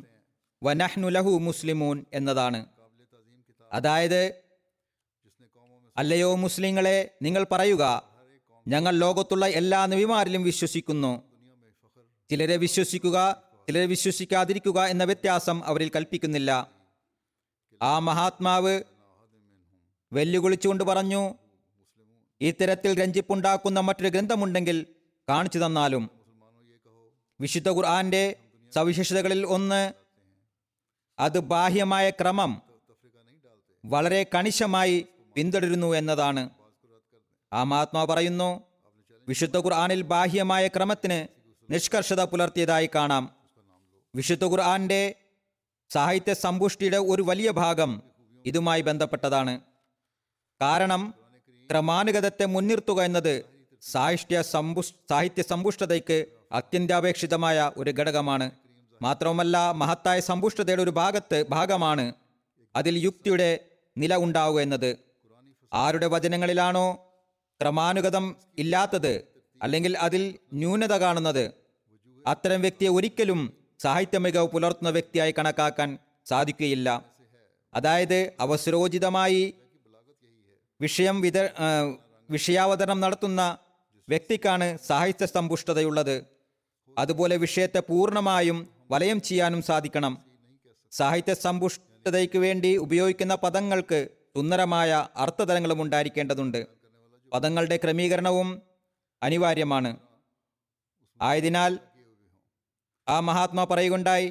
വ നഹ്നു ലഹു മുസ്ലിമൂൻ എന്നതാണ്. അതായത്, അല്ലയോ മുസ്ലിങ്ങളെ, നിങ്ങൾ പറയുക, ഞങ്ങൾ ലോകത്തുള്ള എല്ലാ നബിമാരിലും വിശ്വസിക്കുന്നു. ചിലരെ വിശ്വസിക്കുക, ചിലരെ വിശ്വസിക്കാതിരിക്കുക എന്ന വ്യത്യാസം അവരിൽ കൽപ്പിക്കുന്നില്ല. ആ മഹാത്മാവ് വെല്ലുവിളിച്ചുകൊണ്ട് പറഞ്ഞു, ഇത്തരത്തിൽ രഞ്ജിപ്പുണ്ടാക്കുന്ന മറ്റൊരു ഗ്രന്ഥമുണ്ടെങ്കിൽ കാണിച്ചു തന്നാലും. വിശുദ്ധ ഖുർആന്റെ സവിശേഷതകളിൽ ഒന്ന് അത് ബാഹ്യമായ ക്രമം വളരെ കണിശമായി പിന്തുടരുന്നു എന്നതാണ്. ആ മഹാത്മാവ് പറയുന്നു, വിശുദ്ധ ഖുർആനിൽ ബാഹ്യമായ ക്രമത്തിന് നിഷ്കർഷത പുലർത്തിയതായി കാണാം. വിശുദ്ധ ഖുർആന്റെ സാഹിത്യ സമ്പുഷ്ടിയുടെ ഒരു വലിയ ഭാഗം ഇതുമായി ബന്ധപ്പെട്ടതാണ്. കാരണം ക്രമാനുഗതത്തെ മുൻനിർത്തുക എന്നത് സാഹിത്യ സമ്പു സാഹിത്യ സമ്പുഷ്ടതയ്ക്ക് അത്യന്താപേക്ഷിതമായ ഒരു ഘടകമാണ്. മാത്രവുമല്ല, മഹത്തായ സമ്പുഷ്ടതയുടെ ഒരു ഭാഗത്ത് ഭാഗമാണ് അതിൽ യുക്തിയുടെ നില ഉണ്ടാവുക എന്നത്. ആരുടെ വചനങ്ങളിലാണോ ക്രമാനുഗതം ഇല്ലാത്തത് അല്ലെങ്കിൽ അതിൽ ന്യൂനത കാണുന്നത്, അത്തരം വ്യക്തിയെ ഒരിക്കലും സാഹിത്യ മികവ് പുലർത്തുന്ന വ്യക്തിയായി കണക്കാക്കാൻ സാധിക്കുകയില്ല. അതായത്, അവസരോചിതമായി വിഷയം വിത വിഷയാവതരണം നടത്തുന്ന വ്യക്തിക്കാണ് സാഹിത്യ സമ്പുഷ്ടതയുള്ളത്. അതുപോലെ വിഷയത്തെ പൂർണ്ണമായും വലയം ചെയ്യാനും സാധിക്കണം. സാഹിത്യ സമ്പുഷ്ടതയ്ക്ക് വേണ്ടി ഉപയോഗിക്കുന്ന പദങ്ങൾക്ക് സുന്ദരമായ അർത്ഥതലങ്ങളും ഉണ്ടായിരിക്കേണ്ടതുണ്ട്. പദങ്ങളുടെ ക്രമീകരണവും അനിവാര്യമാണ്. ആയതിനാൽ ആ മഹാത്മാ പറയുകയുണ്ടായി,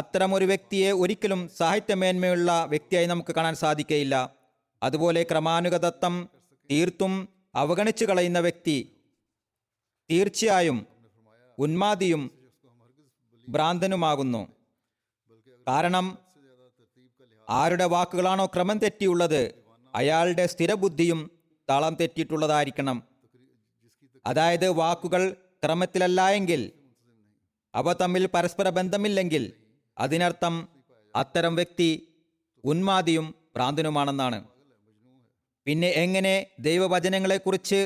അത്തരമൊരു വ്യക്തിയെ ഒരിക്കലും സാഹിത്യമേന്മയുള്ള വ്യക്തിയായി നമുക്ക് കാണാൻ സാധിക്കുകയില്ല. അതുപോലെ ക്രമാനുഗതത്വം തീർത്തും അവഗണിച്ചു കളയുന്ന വ്യക്തി തീർച്ചയായും ഉന്മാദിയും ഭ്രാന്തനുമാകുന്നു. കാരണം ആരുടെ വാക്കുകളാണോ ക്രമം തെറ്റിയുള്ളത്, അയാളുടെ സ്ഥിരബുദ്ധിയും താളം തെറ്റിയിട്ടുള്ളതായിരിക്കണം. അതായത്, വാക്കുകൾ ക്രമത്തിലല്ല എങ്കിൽ അവ തമ്മിൽ പരസ്പര ബന്ധമില്ലെങ്കിൽ അതിനർത്ഥം അത്തരം വ്യക്തി ഉന്മാദിയും ഭ്രാന്തനുമാണെന്നാണ്. പിന്നെ എങ്ങനെ ദൈവവചനങ്ങളെക്കുറിച്ച്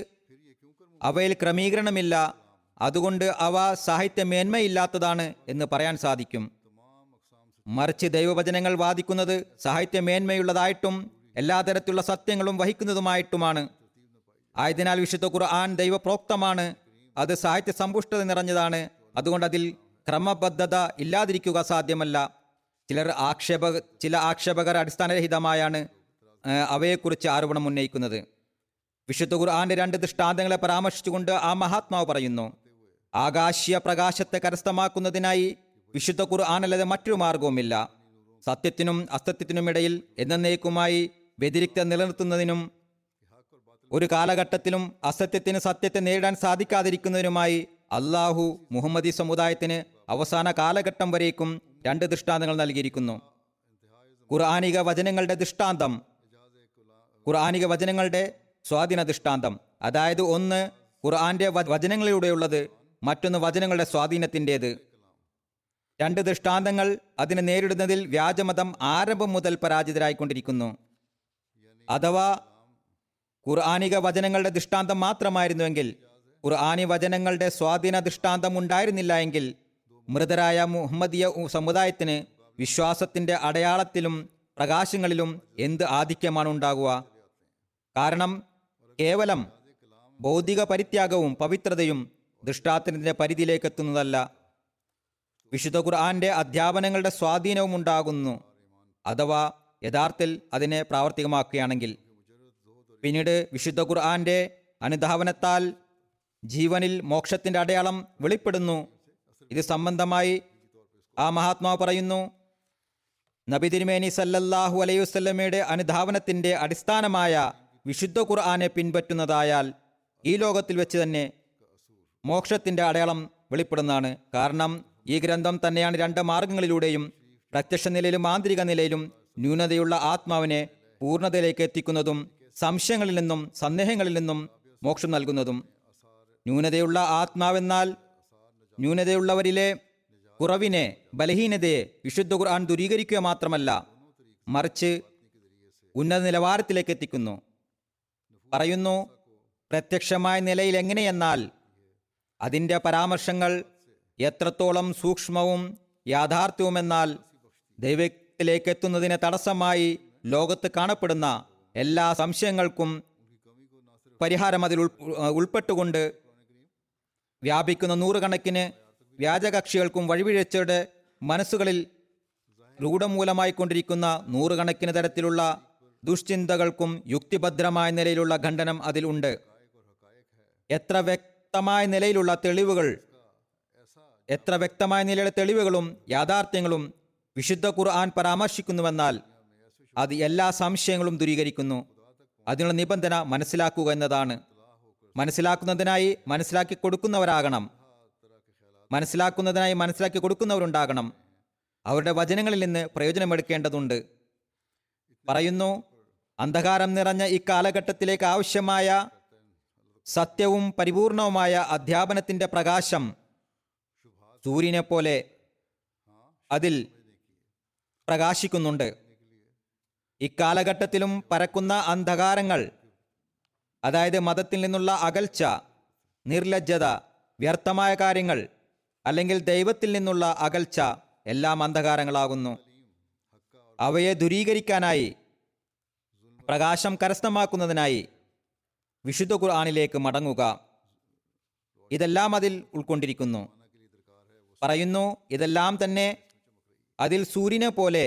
അവയിൽ ക്രമീകരണമില്ല, അതുകൊണ്ട് അവ സാഹിത്യമേന്മയില്ലാത്തതാണ് എന്ന് പറയാൻ സാധിക്കും? മറിച്ച് ദൈവവചനങ്ങൾ വാദിക്കുന്നത് സാഹിത്യമേന്മയുള്ളതായിട്ടും എല്ലാ തരത്തിലുള്ള സത്യങ്ങളും വഹിക്കുന്നതുമായിട്ടുമാണ്. ആയതിനാൽ വിശുദ്ധ ഖുർആൻ ദൈവപ്രോക്തമാണ്, അത് സാഹിത്യ സമ്പുഷ്ടത നിറഞ്ഞതാണ്. അതുകൊണ്ട് അതിൽ ക്രമബദ്ധത ഇല്ലാതിരിക്കുക സാധ്യമല്ല. ചിലർ ആക്ഷേപ ചില ആക്ഷേപകർ അടിസ്ഥാനരഹിതമായാണ് അവയെക്കുറിച്ച് ആരോപണം ഉന്നയിക്കുന്നത്. വിശുദ്ധ ഖുർആന്റെ രണ്ട് ദൃഷ്ടാന്തങ്ങളെ പരാമർശിച്ചുകൊണ്ട് ആ മഹാത്മാവ് പറയുന്നു, ആകാശീയ പ്രകാശത്തെ കരസ്ഥമാക്കുന്നതിനായി വിശുദ്ധ ഖുർആൻ അല്ലാതെ മറ്റൊരു മാർഗവുമില്ല. സത്യത്തിനും അസത്യത്തിനുമിടയിൽ എന്നേക്കുമായി വ്യതിരിക്ത നിലനിർത്തുന്നതിനും ഒരു കാലഘട്ടത്തിലും അസത്യത്തിന് സത്യത്തെ നേരിടാൻ സാധിക്കാതിരിക്കുന്നതിനുമായി അള്ളാഹു മുഹമ്മദി സമുദായത്തിന് അവസാന കാലഘട്ടം വരേക്കും രണ്ട് ദൃഷ്ടാന്തങ്ങൾ നൽകിയിരിക്കുന്നു. ഖുർആനിക വചനങ്ങളുടെ ദൃഷ്ടാന്തം ഖുർആനിക വചനങ്ങളുടെ സ്വാധീന ദൃഷ്ടാന്തം, അതായത് ഒന്ന് ഖുർആന്റെ വചനങ്ങളിലൂടെയുള്ളത്, മറ്റൊന്ന് വചനങ്ങളുടെ സ്വാധീനത്തിൻ്റേത്. രണ്ട് ദൃഷ്ടാന്തങ്ങൾ അതിനെ നേരിടുന്നതിൽ വ്യാജമതം ആരംഭം മുതൽ പരാജിതരായിക്കൊണ്ടിരിക്കുന്നു. അഥവാ ഖുർആനിക വചനങ്ങളുടെ ദൃഷ്ടാന്തം മാത്രമായിരുന്നുവെങ്കിൽ, ഖുർആനി വചനങ്ങളുടെ സ്വാധീന ദൃഷ്ടാന്തം ഉണ്ടായിരുന്നില്ല എങ്കിൽ മൃതരായ മുഹമ്മദിയ സമുദായത്തിന് വിശ്വാസത്തിൻ്റെ അടയാളത്തിലും പ്രകാശങ്ങളിലും എന്ത് ആധിക്യമാണ് ഉണ്ടാകുക? കാരണം കേവലം ഭൗതിക പരിത്യാഗവും പവിത്രതയും ദൃഷ്ടാന്തത്തിൻ്റെ പരിധിയിലേക്ക് എത്തുന്നതല്ല, വിശുദ്ധ ഖുർആന്റെ അധ്യാപനങ്ങളുടെ സ്വാധീനവും ഉണ്ടാകുന്നു, അഥവാ യഥാർത്ഥത്തിൽ അതിനെ പ്രാവർത്തികമാക്കുകയാണെങ്കിൽ. പിന്നീട് വിശുദ്ധ ഖുർആന്റെ അനുധാവനത്താൽ ജീവനിൽ മോക്ഷത്തിൻ്റെ അടയാളം വെളിപ്പെടുന്നു. ഇത് സംബന്ധമായി ആ മഹാത്മാവ് പറയുന്നു, നബി തിരുമേനി സല്ലല്ലാഹു അലൈഹി വസല്ലമയുടെ അനുധാവനത്തിൻ്റെ അടിസ്ഥാനമായ വിശുദ്ധ ഖുർആനെ പിൻപറ്റുന്നതായാൽ ഈ ലോകത്തിൽ വെച്ച് തന്നെ മോക്ഷത്തിൻ്റെ അടയാളം വെളിപ്പെടുന്നതാണ്. കാരണം ഈ ഗ്രന്ഥം തന്നെയാണ് രണ്ട് മാർഗങ്ങളിലൂടെയും പ്രത്യക്ഷ നിലയിലും ആന്തരിക നിലയിലും ന്യൂനതയുള്ള ആത്മാവിനെ പൂർണ്ണതയിലേക്ക് എത്തിക്കുന്നതും സംശയങ്ങളിൽ നിന്നും സന്ദേഹങ്ങളിൽ നിന്നും മോക്ഷം നൽകുന്നതും. ന്യൂനതയുള്ള ആത്മാവെന്നാൽ ന്യൂനതയുള്ളവരിലെ കുറവിനെ, ബലഹീനതയെ വിശുദ്ധ ഖുർആൻ ദൂരീകരിക്കുക മാത്രമല്ല മറിച്ച് ഉന്നത നിലവാരത്തിലേക്ക് എത്തിക്കുന്നു. പറയുന്നു, പ്രത്യക്ഷമായ നിലയിൽ എങ്ങനെയെന്നാൽ അതിൻ്റെ പരാമർശങ്ങൾ എത്രത്തോളം സൂക്ഷ്മവും യാഥാർത്ഥ്യവുമെന്നാൽ ദൈവത്തിലേക്ക് എത്തുന്നതിന് തടസ്സമായി ലോകത്ത് കാണപ്പെടുന്ന എല്ലാ സംശയങ്ങൾക്കും പരിഹാരം അതിൽ ഉൾപ്പെട്ടുകൊണ്ട് വ്യാപിക്കുന്ന നൂറുകണക്കിന് വ്യാജകക്ഷികൾക്കും വഴിപിഴച്ചവരുടെ മനസ്സുകളിൽ രൂഢമൂലമായിക്കൊണ്ടിരിക്കുന്ന നൂറുകണക്കിന് തരത്തിലുള്ള ദുഷ്ചിന്തകൾക്കും യുക്തിഭദ്രമായ നിലയിലുള്ള ഖണ്ഡനം അതിൽ ഉണ്ട്. എത്ര വ്യക്തമായ നിലയിലുള്ള തെളിവുകൾ എത്ര വ്യക്തമായ നിലയിലുള്ള തെളിവുകളും യാഥാർത്ഥ്യങ്ങളും വിശുദ്ധ ഖുർആൻ പരാമർശിക്കുന്നുവെന്നാൽ അത് എല്ലാ സംശയങ്ങളും ദൂരീകരിക്കുന്നു. അതിനുള്ള നിബന്ധന മനസ്സിലാക്കുക എന്നതാണ്. മനസ്സിലാക്കുന്നതിനായി മനസ്സിലാക്കി കൊടുക്കുന്നവരാകണം മനസ്സിലാക്കുന്നതിനായി മനസ്സിലാക്കി കൊടുക്കുന്നവരുണ്ടാകണം. അവരുടെ വചനങ്ങളിൽ നിന്ന് പ്രയോജനമെടുക്കേണ്ടതുണ്ട്. പറയുന്നു, അന്ധകാരം നിറഞ്ഞ ഈ കാലഘട്ടത്തിലേക്ക് ആവശ്യമായ സത്യവും പരിപൂർണവുമായ അധ്യാപനത്തിൻ്റെ പ്രകാശം സൂര്യനെ പോലെ അതിൽ പ്രകാശിക്കുന്നുണ്ട്. ഇക്കാലഘട്ടത്തിലും പരക്കുന്ന അന്ധകാരങ്ങൾ, അതായത് മതത്തിൽ നിന്നുള്ള അകൽച്ച, നിർലജ്ജത, വ്യർത്ഥമായ കാര്യങ്ങൾ അല്ലെങ്കിൽ ദൈവത്തിൽ നിന്നുള്ള അകൽച്ച എല്ലാം അന്ധകാരങ്ങളാകുന്നു. അവയെ ദൂരീകരിക്കാനായി, പ്രകാശം കരസ്ഥമാക്കുന്നതിനായി വിശുദ്ധ ഖുർആനിലേക്ക് മടങ്ങുക. ഇതെല്ലാം അതിൽ ഉൾക്കൊണ്ടിരിക്കുന്നു. പറയുന്നു, ഇതെല്ലാം തന്നെ അതിൽ സൂര്യനെ പോലെ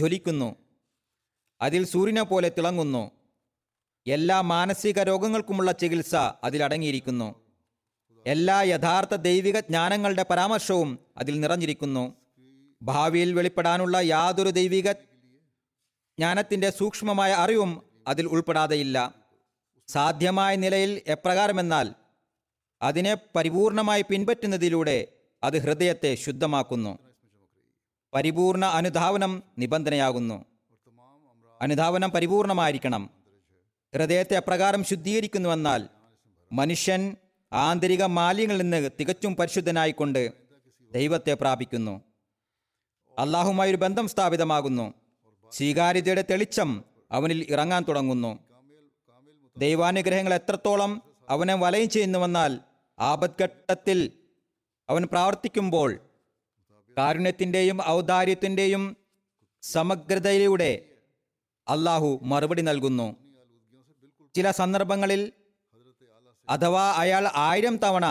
ജ്വലിക്കുന്നു, അതിൽ സൂര്യനെ പോലെ തിളങ്ങുന്നു. എല്ലാ മാനസിക രോഗങ്ങൾക്കുമുള്ള ചികിത്സ അതിലടങ്ങിയിരിക്കുന്നു. എല്ലാ യഥാർത്ഥ ദൈവിക ജ്ഞാനങ്ങളുടെ പരാമർശവും അതിൽ നിറഞ്ഞിരിക്കുന്നു. ഭാവിയിൽ വെളിപ്പെടാനുള്ള യാതൊരു ദൈവിക ജ്ഞാനത്തിൻ്റെ സൂക്ഷ്മമായ അറിവും അതിൽ ഉൾപ്പെടാതെയില്ല. സാധ്യമായ നിലയിൽ എപ്രകാരമെന്നാൽ അതിനെ പരിപൂർണമായി പിൻപറ്റുന്നതിലൂടെ അത് ഹൃദയത്തെ ശുദ്ധമാക്കുന്നു. പരിപൂർണ അനുധാവനം നിബന്ധനയാകുന്നു. അനുധാവനം പരിപൂർണമായിരിക്കണം. ഹൃദയത്തെ അപ്രകാരം ശുദ്ധീകരിക്കുന്നുവെന്നാൽ മനുഷ്യൻ ആന്തരിക മാലിന്യങ്ങളിൽ നിന്ന് തികച്ചും പരിശുദ്ധനായിക്കൊണ്ട് ദൈവത്തെ പ്രാപിക്കുന്നു, അള്ളാഹുമായി ഒരു ബന്ധം സ്ഥാപിതമാകുന്നു, സ്വീകാര്യതയുടെ തെളിച്ചം അവനിൽ ഇറങ്ങാൻ തുടങ്ങുന്നു. ദൈവാനുഗ്രഹങ്ങൾ എത്രത്തോളം അവനെ വലയം ചെയ്യുന്നുവെന്നാൽ ആപത്ഘട്ടത്തിൽ അവൻ പ്രാർത്ഥിക്കുമ്പോൾ കാരുണ്യത്തിൻ്റെയും ഔദാര്യത്തിൻ്റെയും സമഗ്രതയിലൂടെ അള്ളാഹു മറുപടി നൽകുന്നു. ചില സന്ദർഭങ്ങളിൽ അഥവാ അയാൾ ആയിരം തവണ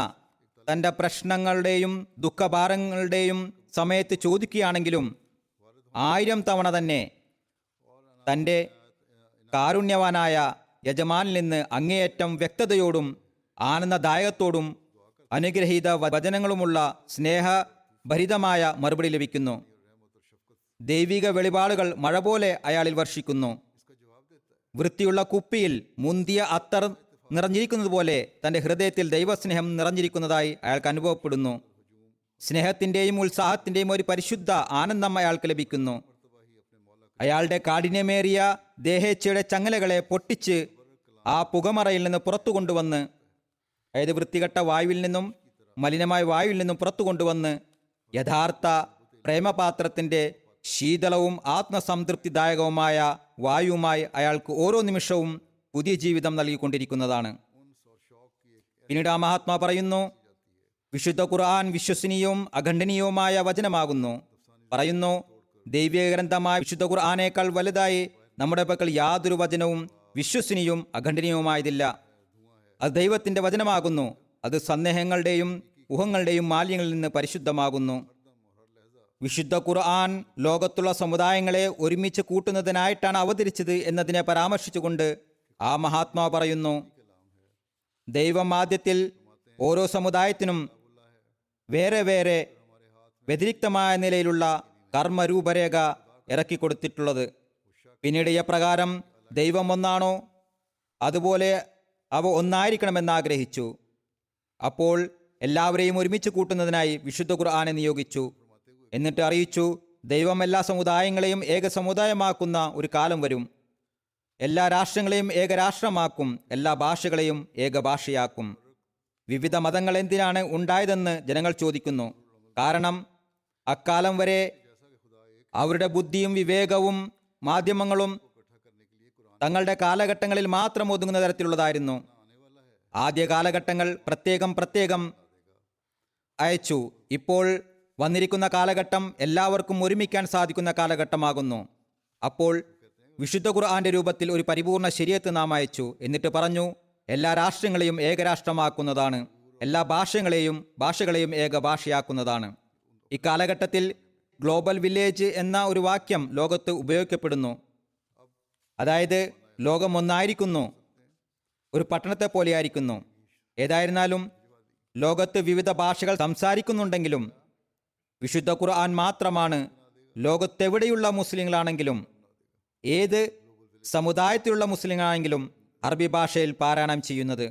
തൻ്റെ പ്രശ്നങ്ങളുടെയും ദുഃഖഭാരങ്ങളുടെയും സമയത്ത് ചോദിക്കുകയാണെങ്കിലും ആയിരം തവണ തന്നെ തൻ്റെ കാരുണ്യവാനായ യജമാനിൽ നിന്ന് അങ്ങേയറ്റം വ്യക്തതയോടും ആനന്ദദായകത്തോടും അനുഗ്രഹീത വചനങ്ങളുമുള്ള സ്നേഹഭരിതമായ മറുപടി ലഭിക്കുന്നു. ദൈവിക വെളിപാടുകൾ മഴ പോലെ അയാളിൽ വർഷിക്കുന്നു. വൃത്തിയുള്ള കുപ്പിയിൽ മുന്തിയ അത്തർ നിറഞ്ഞിരിക്കുന്നത് പോലെ തൻ്റെ ഹൃദയത്തിൽ ദൈവസ്നേഹം നിറഞ്ഞിരിക്കുന്നതായി അയാൾക്ക് അനുഭവപ്പെടുന്നു. സ്നേഹത്തിൻ്റെയും ഉത്സാഹത്തിൻ്റെയും ഒരു പരിശുദ്ധ ആനന്ദം അയാൾക്ക് ലഭിക്കുന്നു. അയാളുടെ കാഠിന്യമേറിയ ദേഹേച്ഛയുടെ ചങ്ങലകളെ പൊട്ടിച്ച് ആ പുകമറയിൽ നിന്ന് പുറത്തു കൊണ്ടുവന്ന്, അതായത് വൃത്തികെട്ട വായുവിൽ നിന്നും മലിനമായ വായുവിൽ നിന്നും പുറത്തു കൊണ്ടുവന്ന് യഥാർത്ഥ പ്രേമപാത്രത്തിൻ്റെ ശീതളവും ആത്മസംതൃപ്തിദായകവുമായ വായുവുമായി അയാൾക്ക് ഓരോ നിമിഷവും പുതിയ ജീവിതം നൽകിക്കൊണ്ടിരിക്കുന്നതാണ്. പിന്നീട് ആ മഹാത്മാ പറയുന്നു, വിശുദ്ധ ഖുർആൻ വിശ്വസനീയവും അഖണ്ഡനീയവുമായ വചനമാകുന്നു. പറയുന്നു, ദൈവിക ഗ്രന്ഥമായ വിശുദ്ധ ഖുർആനേക്കാൾ വലുതായി നമ്മുടെ പക്കൽ യാതൊരു വചനവും വിശ്വസനീയവും അഖണ്ഡനീയവുമായതില്ല. അത് ദൈവത്തിൻ്റെ വചനമാകുന്നു. അത് സന്ദേഹങ്ങളുടെയും ഊഹങ്ങളുടെയും മാലിന്യങ്ങളിൽ നിന്ന് പരിശുദ്ധമാകുന്നു. വിശുദ്ധ ഖുർആൻ ലോകത്തുള്ള സമുദായങ്ങളെ ഒരുമിച്ച് കൂട്ടുന്നതിനായിട്ടാണ് അവതരിച്ചത് എന്നതിനെ പരാമർശിച്ചുകൊണ്ട് ആ മഹാത്മാവ് പറയുന്നു, ദൈവം ആദ്യത്തിൽ ഓരോ സമുദായത്തിനും വേറെ വേറെ വ്യതിരിക്തമായ നിലയിലുള്ള കർമ്മരൂപരേഖ ഇറക്കിക്കൊടുത്തിട്ടുള്ളത്. പിന്നീട് എപ്രകാരം ദൈവം ഒന്നാണോ അതുപോലെ അവ ഒന്നായിരിക്കണമെന്ന് ആഗ്രഹിച്ചു. അപ്പോൾ എല്ലാവരെയും ഒരുമിച്ച് കൂട്ടുന്നതിനായി വിശുദ്ധ ഖുർആനെ നിയോഗിച്ചു. എന്നിട്ട് അറിയിച്ചു, ദൈവം എല്ലാ സമുദായങ്ങളെയും ഏക സമുദായമാക്കുന്ന ഒരു കാലം വരും. എല്ലാ രാഷ്ട്രങ്ങളെയും ഏകരാഷ്ട്രമാക്കും. എല്ലാ ഭാഷകളെയും ഏകഭാഷയാക്കും. വിവിധ മതങ്ങൾ എന്തിനാണ് ഉണ്ടായതെന്ന് ജനങ്ങൾ ചോദിക്കുന്നു. കാരണം അക്കാലം വരെ അവരുടെ ബുദ്ധിയും വിവേകവും മാധ്യമങ്ങളും തങ്ങളുടെ കാലഘട്ടങ്ങളിൽ മാത്രം ഒതുങ്ങുന്ന തരത്തിലുള്ളതായിരുന്നു. ആദ്യ കാലഘട്ടങ്ങൾ പ്രത്യേകം പ്രത്യേകം അയച്ചു. ഇപ്പോൾ വന്നിരിക്കുന്ന കാലഘട്ടം എല്ലാവർക്കും ഒരുമിക്കാൻ സാധിക്കുന്ന കാലഘട്ടമാകുന്നു. അപ്പോൾ വിശുദ്ധ ഖുർആന്റെ രൂപത്തിൽ ഒരു പരിപൂർണ ശരീഅത്ത് നാം അയച്ചു. എന്നിട്ട് പറഞ്ഞു, എല്ലാ രാഷ്ട്രങ്ങളെയും ഏകരാഷ്ട്രമാക്കുന്നതാണ്, എല്ലാ ഭാഷകളെയും ഭാഷകളെയും ഏകഭാഷയാക്കുന്നതാണ്. ഇക്കാലഘട്ടത്തിൽ ഗ്ലോബൽ വില്ലേജ് എന്ന ഒരു വാക്യം ലോകത്ത് ഉപയോഗിക്കപ്പെടുന്നു. അതായത് ലോകം ഒന്നായിരിക്കുന്നു, ഒരു പട്ടണത്തെ പോലെയായിരിക്കുന്നു. ഏതായിരുന്നാലും ലോകത്ത് വിവിധ ഭാഷകൾ സംസാരിക്കുന്നുണ്ടെങ്കിലും വിശുദ്ധ ഖുർആൻ മാത്രമാണ് ലോകത്തെവിടെയുള്ള മുസ്ലിങ്ങളാണെങ്കിലും ഏത് സമുദായത്തിലുള്ള മുസ്ലിങ്ങളാണെങ്കിലും അറബി ഭാഷയിൽ പാരായണം ചെയ്യുന്നത്.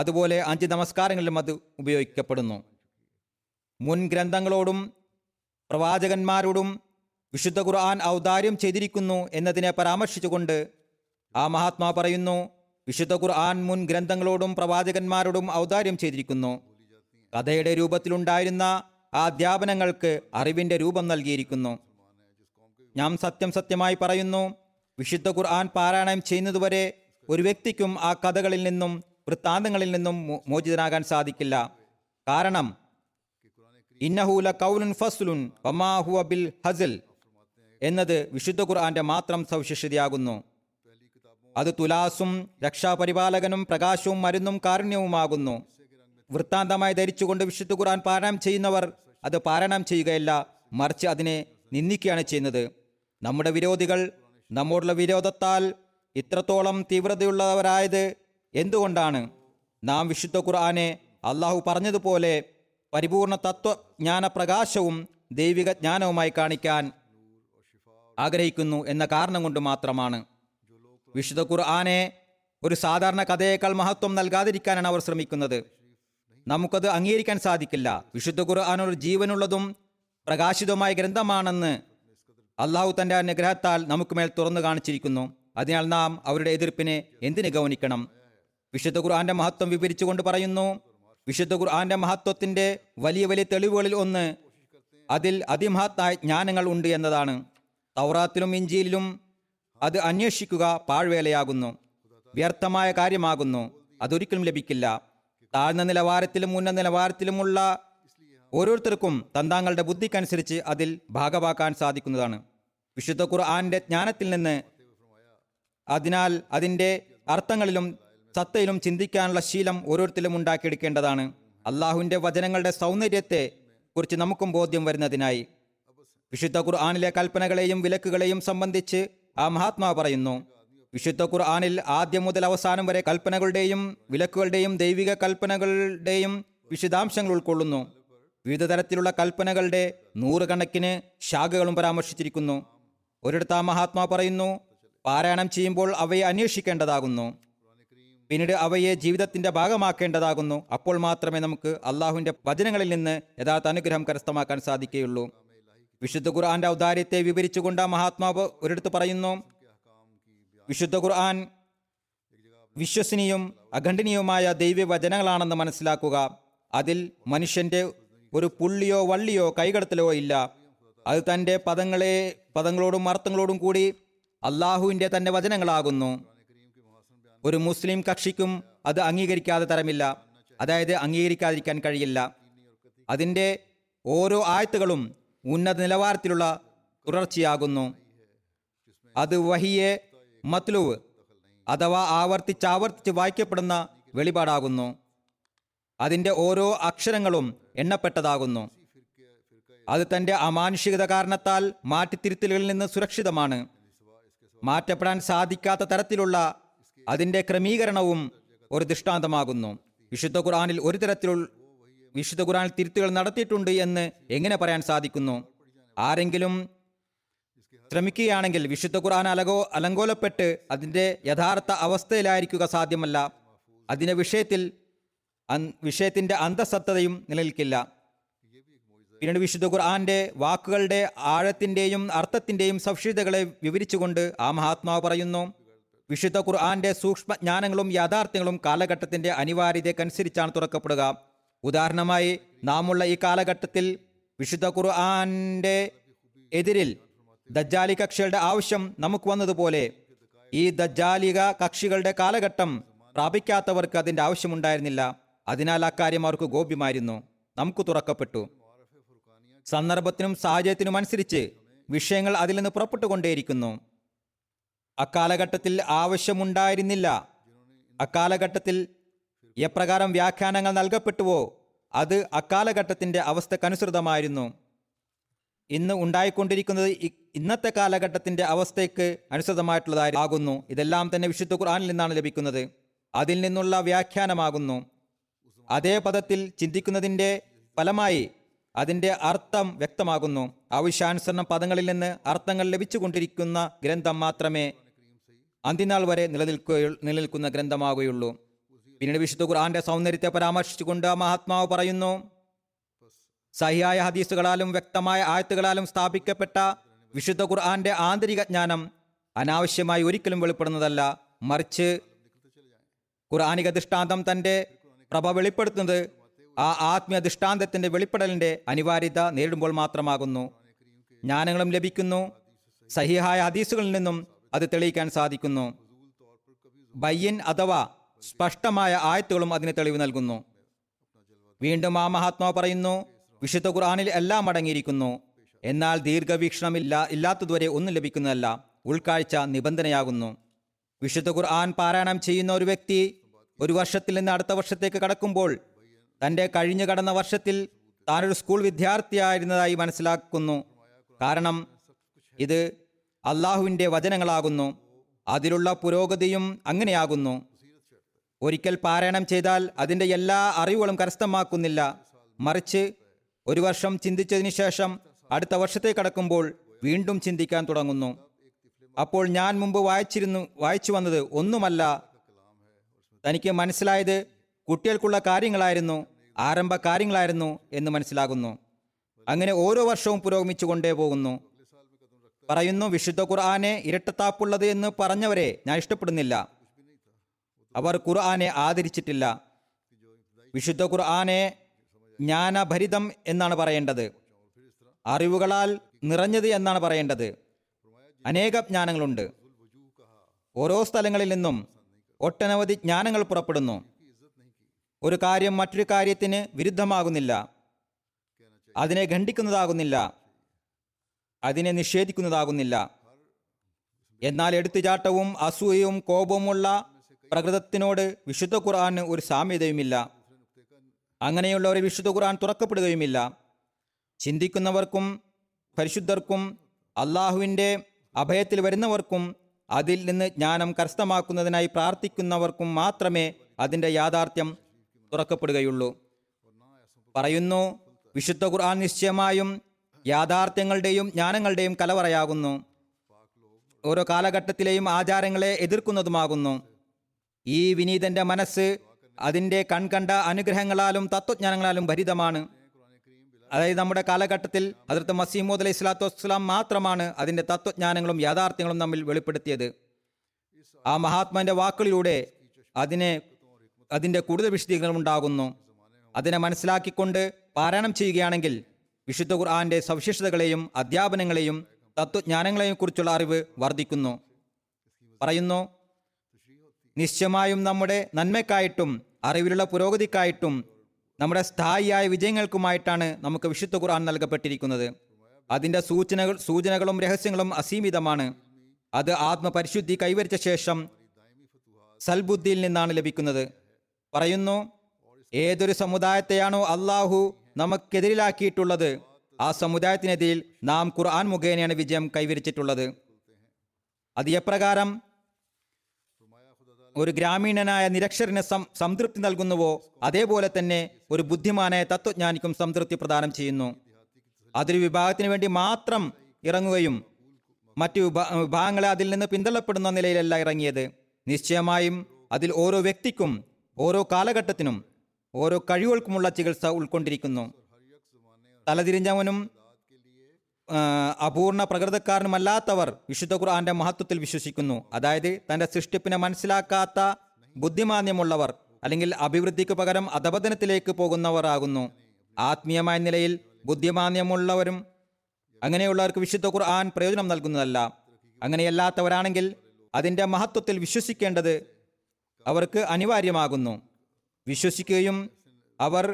അതുപോലെ അഞ്ച് നമസ്കാരങ്ങളിലും അത് ഉപയോഗിക്കപ്പെടുന്നു. മുൻ ഗ്രന്ഥങ്ങളോടും പ്രവാചകന്മാരോടും വിശുദ്ധ ഖുർആൻ ഔദാര്യം ചെയ്തിരിക്കുന്നു എന്നതിനെ പരാമർശിച്ചുകൊണ്ട് ആ മഹാത്മാ പറയുന്നു, വിശുദ്ധ ഖുർആൻ മുൻ ഗ്രന്ഥങ്ങളോടും പ്രവാചകന്മാരോടും ഔദാര്യം ചെയ്തിരിക്കുന്നു. കഥയുടെ രൂപത്തിലുണ്ടായിരുന്ന ആ അധ്യാപനങ്ങൾക്ക് അറിവിൻ്റെ രൂപം നൽകിയിരിക്കുന്നു. ഞാൻ സത്യം സത്യമായി പറയുന്നു, വിശുദ്ധ ഖുർആൻ പാരായണം ചെയ്യുന്നതുവരെ ഒരു വ്യക്തിക്കും ആ കഥകളിൽ നിന്നും വൃത്താന്തങ്ങളിൽ നിന്നും മോചിതനാകാൻ സാധിക്കില്ല. കാരണം ഇന്നഹു ലഖൗലുൻ ഫസ്ലുൻ വമാ ഹുവ ബിൽ ഹസൽ എന്നത് വിശുദ്ധ ഖുർആന്റെ മാത്രം സവിശേഷതയാകുന്നു. അത് തുലാസും രക്ഷാപരിപാലകനും പ്രകാശവും മരുന്നും കാരുണ്യവുമാകുന്നു. വൃത്താന്തമായി ധരിച്ചുകൊണ്ട് വിശുദ്ധ ഖുർആൻ പാരായണം ചെയ്യുന്നവർ അത് പാരായണം ചെയ്യുകയല്ല, മറിച്ച് അതിനെ നിന്ദിക്കുകയാണ് ചെയ്യുന്നത്. നമ്മുടെ വിരോധികൾ നമ്മോടുള്ള വിരോധത്താൽ ഇത്രത്തോളം തീവ്രതയുള്ളവരായത് എന്തുകൊണ്ടാണ്? നാം വിശുദ്ധ ഖുർആനെ അള്ളാഹു പറഞ്ഞതുപോലെ പരിപൂർണ തത്വജ്ഞാന പ്രകാശവും ദൈവിക ജ്ഞാനവുമായി കാണിക്കാൻ ആഗ്രഹിക്കുന്നു എന്ന കാരണം കൊണ്ട് മാത്രമാണ്. വിശുദ്ധ ഖുർആനെ ഒരു സാധാരണ കഥയേക്കാൾ മഹത്വം നൽകാതിരിക്കാനാണ് അവർ ശ്രമിക്കുന്നത്. നമുക്കത് അംഗീകരിക്കാൻ സാധിക്കില്ല. വിശുദ്ധ ഖുർആൻ ഒരു ജീവനുള്ളതും പ്രകാശിതവുമായ ഗ്രന്ഥമാണെന്ന് അള്ളാഹു തൻ്റെ അനുഗ്രഹത്താൽ നമുക്ക് മേൽ തുറന്നു കാണിച്ചിരിക്കുന്നു. അതിനാൽ നാം അവരുടെ എതിർപ്പിനെ എന്തിന് ഗൗനിക്കണം? വിശുദ്ധ ഖുർആന്റെ മഹത്വം വിവരിച്ചുകൊണ്ട് പറയുന്നു, വിശുദ്ധ ഖുർആന്റെ മഹത്വത്തിന്റെ വലിയ വലിയ തെളിവുകളിൽ ഒന്ന് അതിൽ അതിമഹത്തായ ജ്ഞാനങ്ങൾ ഉണ്ട് എന്നതാണ്. തൗറാത്തിലും ഇഞ്ചിയിലും അത് അന്വേഷിക്കുക പാഴ്വേലയാകുന്നു, വ്യർത്ഥമായ കാര്യമാകുന്നു, അതൊരിക്കലും ലഭിക്കില്ല. താഴ്ന്ന നിലവാരത്തിലും ഉന്നത നിലവാരത്തിലുമുള്ള ഓരോരുത്തർക്കും തന്താങ്ങളുടെ ബുദ്ധിക്കനുസരിച്ച് അതിൽ ഭാഗമാക്കാൻ സാധിക്കുന്നതാണ്. വിശുദ്ധ ഖുർആന്റെ ജ്ഞാനത്തിൽ നിന്ന് അതിനാൽ അതിൻ്റെ അർത്ഥങ്ങളിലും സത്തയിലും ചിന്തിക്കാനുള്ള ശീലം ഓരോരുത്തരും ഉണ്ടാക്കിയെടുക്കേണ്ടതാണ്. അള്ളാഹുവിൻ്റെ വചനങ്ങളുടെ സൗന്ദര്യത്തെ കുറിച്ച് നമുക്കും ബോധ്യം വരുന്നതിനായി വിശുദ്ധ ഖുർആനിലെ കൽപ്പനകളെയും വിലക്കുകളെയും സംബന്ധിച്ച് ആ മഹാത്മാവ് പറയുന്നു, വിശുദ്ധ ഖുർആനിൽ ആദ്യം മുതൽ അവസാനം വരെ കൽപ്പനകളുടെയും വിലക്കുകളുടെയും ദൈവിക കൽപ്പനകളുടെയും വിശദാംശങ്ങൾ ഉൾക്കൊള്ളുന്നു. വിവിധ തരത്തിലുള്ള കൽപ്പനകളുടെ നൂറുകണക്കിന് ശാഖകളും പരാമർശിച്ചിരിക്കുന്നു. ഒരിടത്ത് ആ മഹാത്മാവ് പറയുന്നു, പാരായണം ചെയ്യുമ്പോൾ അവയെ അന്വേഷിക്കേണ്ടതാകുന്നു, പിന്നീട് അവയെ ജീവിതത്തിന്റെ ഭാഗമാക്കേണ്ടതാകുന്നു. അപ്പോൾ മാത്രമേ നമുക്ക് അള്ളാഹുവിന്റെ വചനങ്ങളിൽ നിന്ന് യഥാർത്ഥ അനുഗ്രഹം കരസ്ഥമാക്കാൻ സാധിക്കുകയുള്ളൂ. വിശുദ്ധ ഖുർആന്റെ ഔദാര്യത്തെ വിവരിച്ചുകൊണ്ട് ആ മഹാത്മാവ് ഒരിടത്ത് പറയുന്നു, വിശുദ്ധ ഖുർആൻ വിശ്വസനീയവും അഖണ്ഡനീയവുമായ ദൈവവചനങ്ങളാണെന്ന് മനസ്സിലാക്കുക. അതിൽ മനുഷ്യന്റെ ഒരു പുള്ളിയോ വള്ളിയോ കൈകടത്തലോ ഇല്ല. അത് തൻ്റെ പദങ്ങളെ പദങ്ങളോടും അർത്ഥങ്ങളോടും കൂടി അള്ളാഹുവിൻ്റെ തൻ്റെ വചനങ്ങളാകുന്നു. ഒരു മുസ്ലിം കക്ഷിക്കും അത് അംഗീകരിക്കാതെ തരമില്ല, അതായത് അംഗീകരിക്കാതിരിക്കാൻ കഴിയില്ല. അതിൻ്റെ ഓരോ ആയത്തുകളും ഉന്നത നിലവാരത്തിലുള്ള തുടർച്ചയാകുന്നു. അത് വഹിയെ മത്ലൂവ് അഥവാ ആവർത്തിച്ചാവർത്തിച്ച് വായിക്കപ്പെടുന്ന വെളിപാടാകുന്നു. അതിൻ്റെ ഓരോ അക്ഷരങ്ങളും എണ്ണപ്പെട്ടതാകുന്നു. അത് തൻ്റെ അമാനുഷികത കാരണത്താൽ മാറ്റിത്തിരുത്തലുകളിൽ നിന്ന് സുരക്ഷിതമാണ്. മാറ്റപ്പെടാൻ സാധിക്കാത്ത തരത്തിലുള്ള അതിൻ്റെ ക്രമീകരണവും ഒരു ദൃഷ്ടാന്തമാകുന്നു. വിശുദ്ധ ഖുർആനിൽ ഒരു തരത്തിലുള്ള വിശുദ്ധ ഖുർആനിൽ തിരുത്തുകൾ നടത്തിയിട്ടുണ്ട് എന്ന് എങ്ങനെ പറയാൻ സാധിക്കുന്നു? ആരെങ്കിലും ശ്രമിക്കുകയാണെങ്കിൽ വിശുദ്ധ ഖുർആൻ അലകോ അലങ്കോലപ്പെട്ട് അതിൻ്റെ യഥാർത്ഥ അവസ്ഥയിലായിരിക്കുക സാധ്യമല്ല. അതിൻ്റെ വിഷയത്തിൽ വിഷയത്തിൻ്റെ അന്തസത്തതയും നിലനിൽക്കില്ല. പിന്നീട് വിശുദ്ധ ഖുർആന്റെ വാക്കുകളുടെ ആഴത്തിൻ്റെയും അർത്ഥത്തിൻ്റെയും സവിശേഷതകളെ വിവരിച്ചുകൊണ്ട് ആ മഹാത്മാവ് പറയുന്നു, വിശുദ്ധ ഖുർആന്റെ സൂക്ഷ്മജ്ഞാനങ്ങളും യാഥാർത്ഥ്യങ്ങളും കാലഘട്ടത്തിൻ്റെ അനിവാര്യതയ്ക്കനുസരിച്ചാണ് തുറക്കപ്പെടുക. ഉദാഹരണമായി, നാമുള്ള ഈ കാലഘട്ടത്തിൽ വിശുദ്ധ ഖുർആന്റെ എതിരിൽ ദജ്ജാലി കക്ഷികളുടെ ആവശ്യം നമുക്ക് വന്നതുപോലെ ഈ ദജ്ജാലിക കക്ഷികളുടെ കാലഘട്ടം പ്രാപിക്കാത്തവർക്ക് അതിൻ്റെ ആവശ്യമുണ്ടായിരുന്നില്ല. അതിനാൽ അക്കാര്യം അവർക്ക് ഗോപ്യമായിരുന്നു, നമുക്ക് തുറക്കപ്പെട്ടു. സന്ദർഭത്തിനും സാഹചര്യത്തിനും അനുസരിച്ച് വിഷയങ്ങൾ അതിൽ നിന്ന് പുറപ്പെട്ടുകൊണ്ടേയിരിക്കുന്നു. അക്കാലഘട്ടത്തിൽ ആവശ്യമുണ്ടായിരുന്നില്ല. അക്കാലഘട്ടത്തിൽ എപ്രകാരം വ്യാഖ്യാനങ്ങൾ നൽകപ്പെട്ടുവോ അത് അക്കാലഘട്ടത്തിൻ്റെ അവസ്ഥക്കനുസൃതമായിരുന്നു. ഇന്ന് ഉണ്ടായിക്കൊണ്ടിരിക്കുന്നത് ഇന്നത്തെ കാലഘട്ടത്തിൻ്റെ അവസ്ഥയ്ക്ക് അനുസൃതമായിട്ടുള്ളതായി ആകുന്നു. ഇതെല്ലാം തന്നെ വിശുദ്ധ ഖുർആനിൽ നിന്നാണ് ലഭിക്കുന്നത്, അതിൽ നിന്നുള്ള വ്യാഖ്യാനമാകുന്നു. അതേ പദത്തിൽ ചിന്തിക്കുന്നതിൻ്റെ ഫലമായി അതിൻ്റെ അർത്ഥം വ്യക്തമാകുന്നു. ആവശ്യാനുസരണം പദങ്ങളിൽ നിന്ന് അർത്ഥങ്ങൾ ലഭിച്ചുകൊണ്ടിരിക്കുന്ന ഗ്രന്ഥം മാത്രമേ അന്തിനാൾ വരെ നിലനിൽക്കുകയു നിലനിൽക്കുന്ന ഗ്രന്ഥമാകുകയുള്ളൂ. പിന്നീട് വിശുദ്ധ ഖുർആന്റെ സൗന്ദര്യത്തെ പരാമർശിച്ചുകൊണ്ട് മഹാത്മാവ് പറയുന്നു, സഹിയായ ഹദീസുകളാലും വ്യക്തമായ ആയത്തുകളാലും സ്ഥാപിക്കപ്പെട്ട വിശുദ്ധ ഖുർആന്റെ ആന്തരിക ജ്ഞാനം അനാവശ്യമായി ഒരിക്കലും വെളിപ്പെടുന്നതല്ല. മറിച്ച് ഖുർആനിക ദൃഷ്ടാന്തം തൻ്റെ പ്രഭ വെളിപ്പെടുത്തുന്നത് ആ ആത്മീയ ദൃഷ്ടാന്തത്തിൻ്റെ വെളിപ്പെടലിൻ്റെ അനിവാര്യത നേരിടുമ്പോൾ മാത്രമാകുന്നു. ജ്ഞാനങ്ങളും ലഭിക്കുന്നു, സഹിഹായ ഹദീസുകളിൽ നിന്നും അത് തെളിയിക്കാൻ സാധിക്കുന്നു. ബയ്യൻ അഥവാ സ്പഷ്ടമായ ആയത്തുകളും അതിന് തെളിവ് നൽകുന്നു. വീണ്ടും ആ മഹാത്മാവ് പറയുന്നു, വിശുദ്ധ ഖുർആനിൽ എല്ലാം അടങ്ങിയിരിക്കുന്നു, എന്നാൽ ദീർഘവീക്ഷണമില്ല ഇല്ലാത്തതുവരെ ഒന്നും ലഭിക്കുന്നതല്ല. ഉൾക്കാഴ്ച നിബന്ധനയാകുന്നു. വിശുദ്ധ ഖുർആൻ പാരായണം ചെയ്യുന്ന ഒരു വ്യക്തി ഒരു വർഷത്തിൽ നിന്ന് അടുത്ത വർഷത്തേക്ക് കടക്കുമ്പോൾ തൻ്റെ കഴിഞ്ഞു കടന്ന വർഷത്തിൽ താനൊരു സ്കൂൾ വിദ്യാർത്ഥിയായിരുന്നതായി മനസ്സിലാക്കുന്നു. കാരണം ഇത് അള്ളാഹുവിൻ്റെ വചനങ്ങളാകുന്നു, അതിലുള്ള പുരോഗതിയും അങ്ങനെയാകുന്നു. ഒരിക്കൽ പാരായണം ചെയ്താൽ അതിൻ്റെ എല്ലാ അറിവുകളും കരസ്ഥമാക്കുന്നില്ല. മറിച്ച് ഒരു വർഷം ചിന്തിച്ചതിന് ശേഷം അടുത്ത വർഷത്തേക്ക് കടക്കുമ്പോൾ വീണ്ടും ചിന്തിക്കാൻ തുടങ്ങുന്നു. അപ്പോൾ ഞാൻ മുമ്പ് വായിച്ചിരുന്നു വായിച്ചു വന്നത് ഒന്നുമല്ല, തനിക്ക് മനസ്സിലായത് കുട്ടികൾക്കുള്ള കാര്യങ്ങളായിരുന്നു, ആരംഭ കാര്യങ്ങളായിരുന്നു എന്ന് മനസ്സിലാകുന്നു. അങ്ങനെ ഓരോ വർഷവും പുരോഗമിച്ചു കൊണ്ടേ പോകുന്നു. പറയുന്നു, വിശുദ്ധ ഖുർആനെ ഇരട്ടത്താപ്പുള്ളത് എന്ന് പറഞ്ഞവരെ ഞാൻ ഇഷ്ടപ്പെടുന്നില്ല, അവർ ഖുർആനെ ആദരിച്ചിട്ടില്ല. വിശുദ്ധ ഖുർആനെ ജ്ഞാനഭരിതം എന്നാണ് പറയേണ്ടത്, അറിവുകളാൽ നിറഞ്ഞത് എന്നാണ് പറയേണ്ടത്. അനേക ജ്ഞാനങ്ങളുണ്ട്. ഓരോ സ്ഥലങ്ങളിൽ നിന്നും ഒട്ടനവധി ജ്ഞാനങ്ങൾ പുറപ്പെടുന്നു. ഒരു കാര്യം മറ്റൊരു കാര്യത്തിന് വിരുദ്ധമാകുന്നില്ല, അതിനെ ഖണ്ഡിക്കുന്നതാകുന്നില്ല, അതിനെ നിഷേധിക്കുന്നതാകുന്നില്ല. എന്നാൽ എടുത്തുചാട്ടവും അസൂയയും കോപവുമുള്ള പ്രകൃതത്തിനോട് വിശുദ്ധ ഖുർആന് ഒരു സാമ്യതയുമില്ല. അങ്ങനെയുള്ള ഒരു വിശുദ്ധ ഖുർആൻ തുറക്കപ്പെടുകയുമില്ല. ചിന്തിക്കുന്നവർക്കും പരിശുദ്ധർക്കും അള്ളാഹുവിൻ്റെ അഭയത്തിൽ വരുന്നവർക്കും അതിൽ നിന്ന് ജ്ഞാനം കരസ്ഥമാക്കുന്നതിനായി പ്രാർത്ഥിക്കുന്നവർക്കും മാത്രമേ അതിൻ്റെ യാഥാർത്ഥ്യം തുറക്കപ്പെടുകയുള്ളൂ. പറയുന്നു, വിശുദ്ധ ഖുർആൻ നിശ്ചയമായും യാഥാർത്ഥ്യങ്ങളുടെയും ജ്ഞാനങ്ങളുടെയും കലവറയാകുന്നു, ഓരോ കാലഘട്ടത്തിലെയും ആചാരങ്ങളെ എതിർക്കുന്നതുമാകുന്നു. ഈ വിനീതന്റെ മനസ്സ് അതിൻ്റെ കൺകണ്ട അനുഗ്രഹങ്ങളാലും തത്വജ്ഞാനങ്ങളാലും ഭരിതമാണ്. അതായത് നമ്മുടെ കാലഘട്ടത്തിൽ ഹദ്റത്ത് മസീഹ് മൗഊദ് അലൈഹി സ്വലാത്തു വസ്സലാം മാത്രമാണ് അതിൻ്റെ തത്വജ്ഞാനങ്ങളും യാഥാർത്ഥ്യങ്ങളും നമ്മിൽ വെളിപ്പെടുത്തിയത്. ആ മഹാത്മാവിൻ്റെ വാക്കുകളിലൂടെ അതിനെ അതിൻ്റെ കൂടുതൽ വിശദീകരണം ഉണ്ടാകുന്നു. അതിനെ മനസ്സിലാക്കിക്കൊണ്ട് പാരായണം ചെയ്യുകയാണെങ്കിൽ വിശുദ്ധ ഖുർആന്റെ സവിശേഷതകളെയും അധ്യാപനങ്ങളെയും തത്വജ്ഞാനങ്ങളെയും കുറിച്ചുള്ള അറിവ് വർദ്ധിക്കുന്നു. പറയുന്നു, നിശ്ചയമായും നമ്മുടെ നന്മയ്ക്കായിട്ടും അറിവിലുള്ള പുരോഗതിക്കായിട്ടും നമ്മുടെ സ്ഥായിയായ വിജയങ്ങൾക്കുമായിട്ടാണ് നമുക്ക് വിശുദ്ധ ഖുർആൻ നൽകപ്പെട്ടിരിക്കുന്നത്. അതിൻ്റെ സൂചനകൾ സൂചനകളും രഹസ്യങ്ങളും അസീമിതമാണ്. അത് ആത്മപരിശുദ്ധി കൈവരിച്ച ശേഷം സൽബുദ്ധിയിൽ നിന്നാണ് ലഭിക്കുന്നത്. പറയുന്നു, ഏതൊരു സമുദായത്തെയാണോ അള്ളാഹു നമുക്കെതിരിലാക്കിയിട്ടുള്ളത് ആ സമുദായത്തിനെതിരിൽ നാം ഖുർആൻ മുഖേനയാണ് വിജയം കൈവരിച്ചിട്ടുള്ളത്. അത് എപ്രകാരം ഒരു ഗ്രാമീണനായ നിരക്ഷരന് സംതൃപ്തി നൽകുന്നുവോ അതേപോലെ തന്നെ ഒരു ബുദ്ധിമാനായ തത്വജ്ഞാനിക്കും സംതൃപ്തി പ്രദാനം ചെയ്യുന്നു. അതൊരു വിഭാഗത്തിന് വേണ്ടി മാത്രം ഇറങ്ങുകയും മറ്റു വിഭാഗങ്ങളെ അതിൽ നിന്ന് പിന്തള്ളപ്പെടുന്ന നിലയിലല്ല ഇറങ്ങിയത്. നിശ്ചയമായും അതിൽ ഓരോ വ്യക്തിക്കും ഓരോ കാലഘട്ടത്തിനും ഓരോ കഴിവുകൾക്കുമുള്ള ചികിത്സ ഉൾക്കൊണ്ടിരിക്കുന്നു. തലതിരിഞ്ഞവനും അപൂർണ പ്രകൃതക്കാരനുമല്ലാത്തവർ വിശുദ്ധ ഖുർആന്റെ മഹത്വത്തിൽ വിശ്വസിക്കുന്നു. അതായത് തൻ്റെ സൃഷ്ടിപ്പിനെ മനസ്സിലാക്കാത്ത ബുദ്ധിമാന്യമുള്ളവർ അല്ലെങ്കിൽ അഭിവൃദ്ധിക്ക് പകരം അധപതനത്തിലേക്ക് പോകുന്നവർ ആകുന്നു. ആത്മീയമായ നിലയിൽ ബുദ്ധിമാന്യമുള്ളവരും അങ്ങനെയുള്ളവർക്ക് വിശുദ്ധ ഖുർആൻ പ്രയോജനം നൽകുന്നതല്ല. അങ്ങനെയല്ലാത്തവരാണെങ്കിൽ അതിൻ്റെ മഹത്വത്തിൽ വിശ്വസിക്കേണ്ടത് അവർക്ക് അനിവാര്യമാകുന്നു. വിശ്വസിക്കുകയും അവർ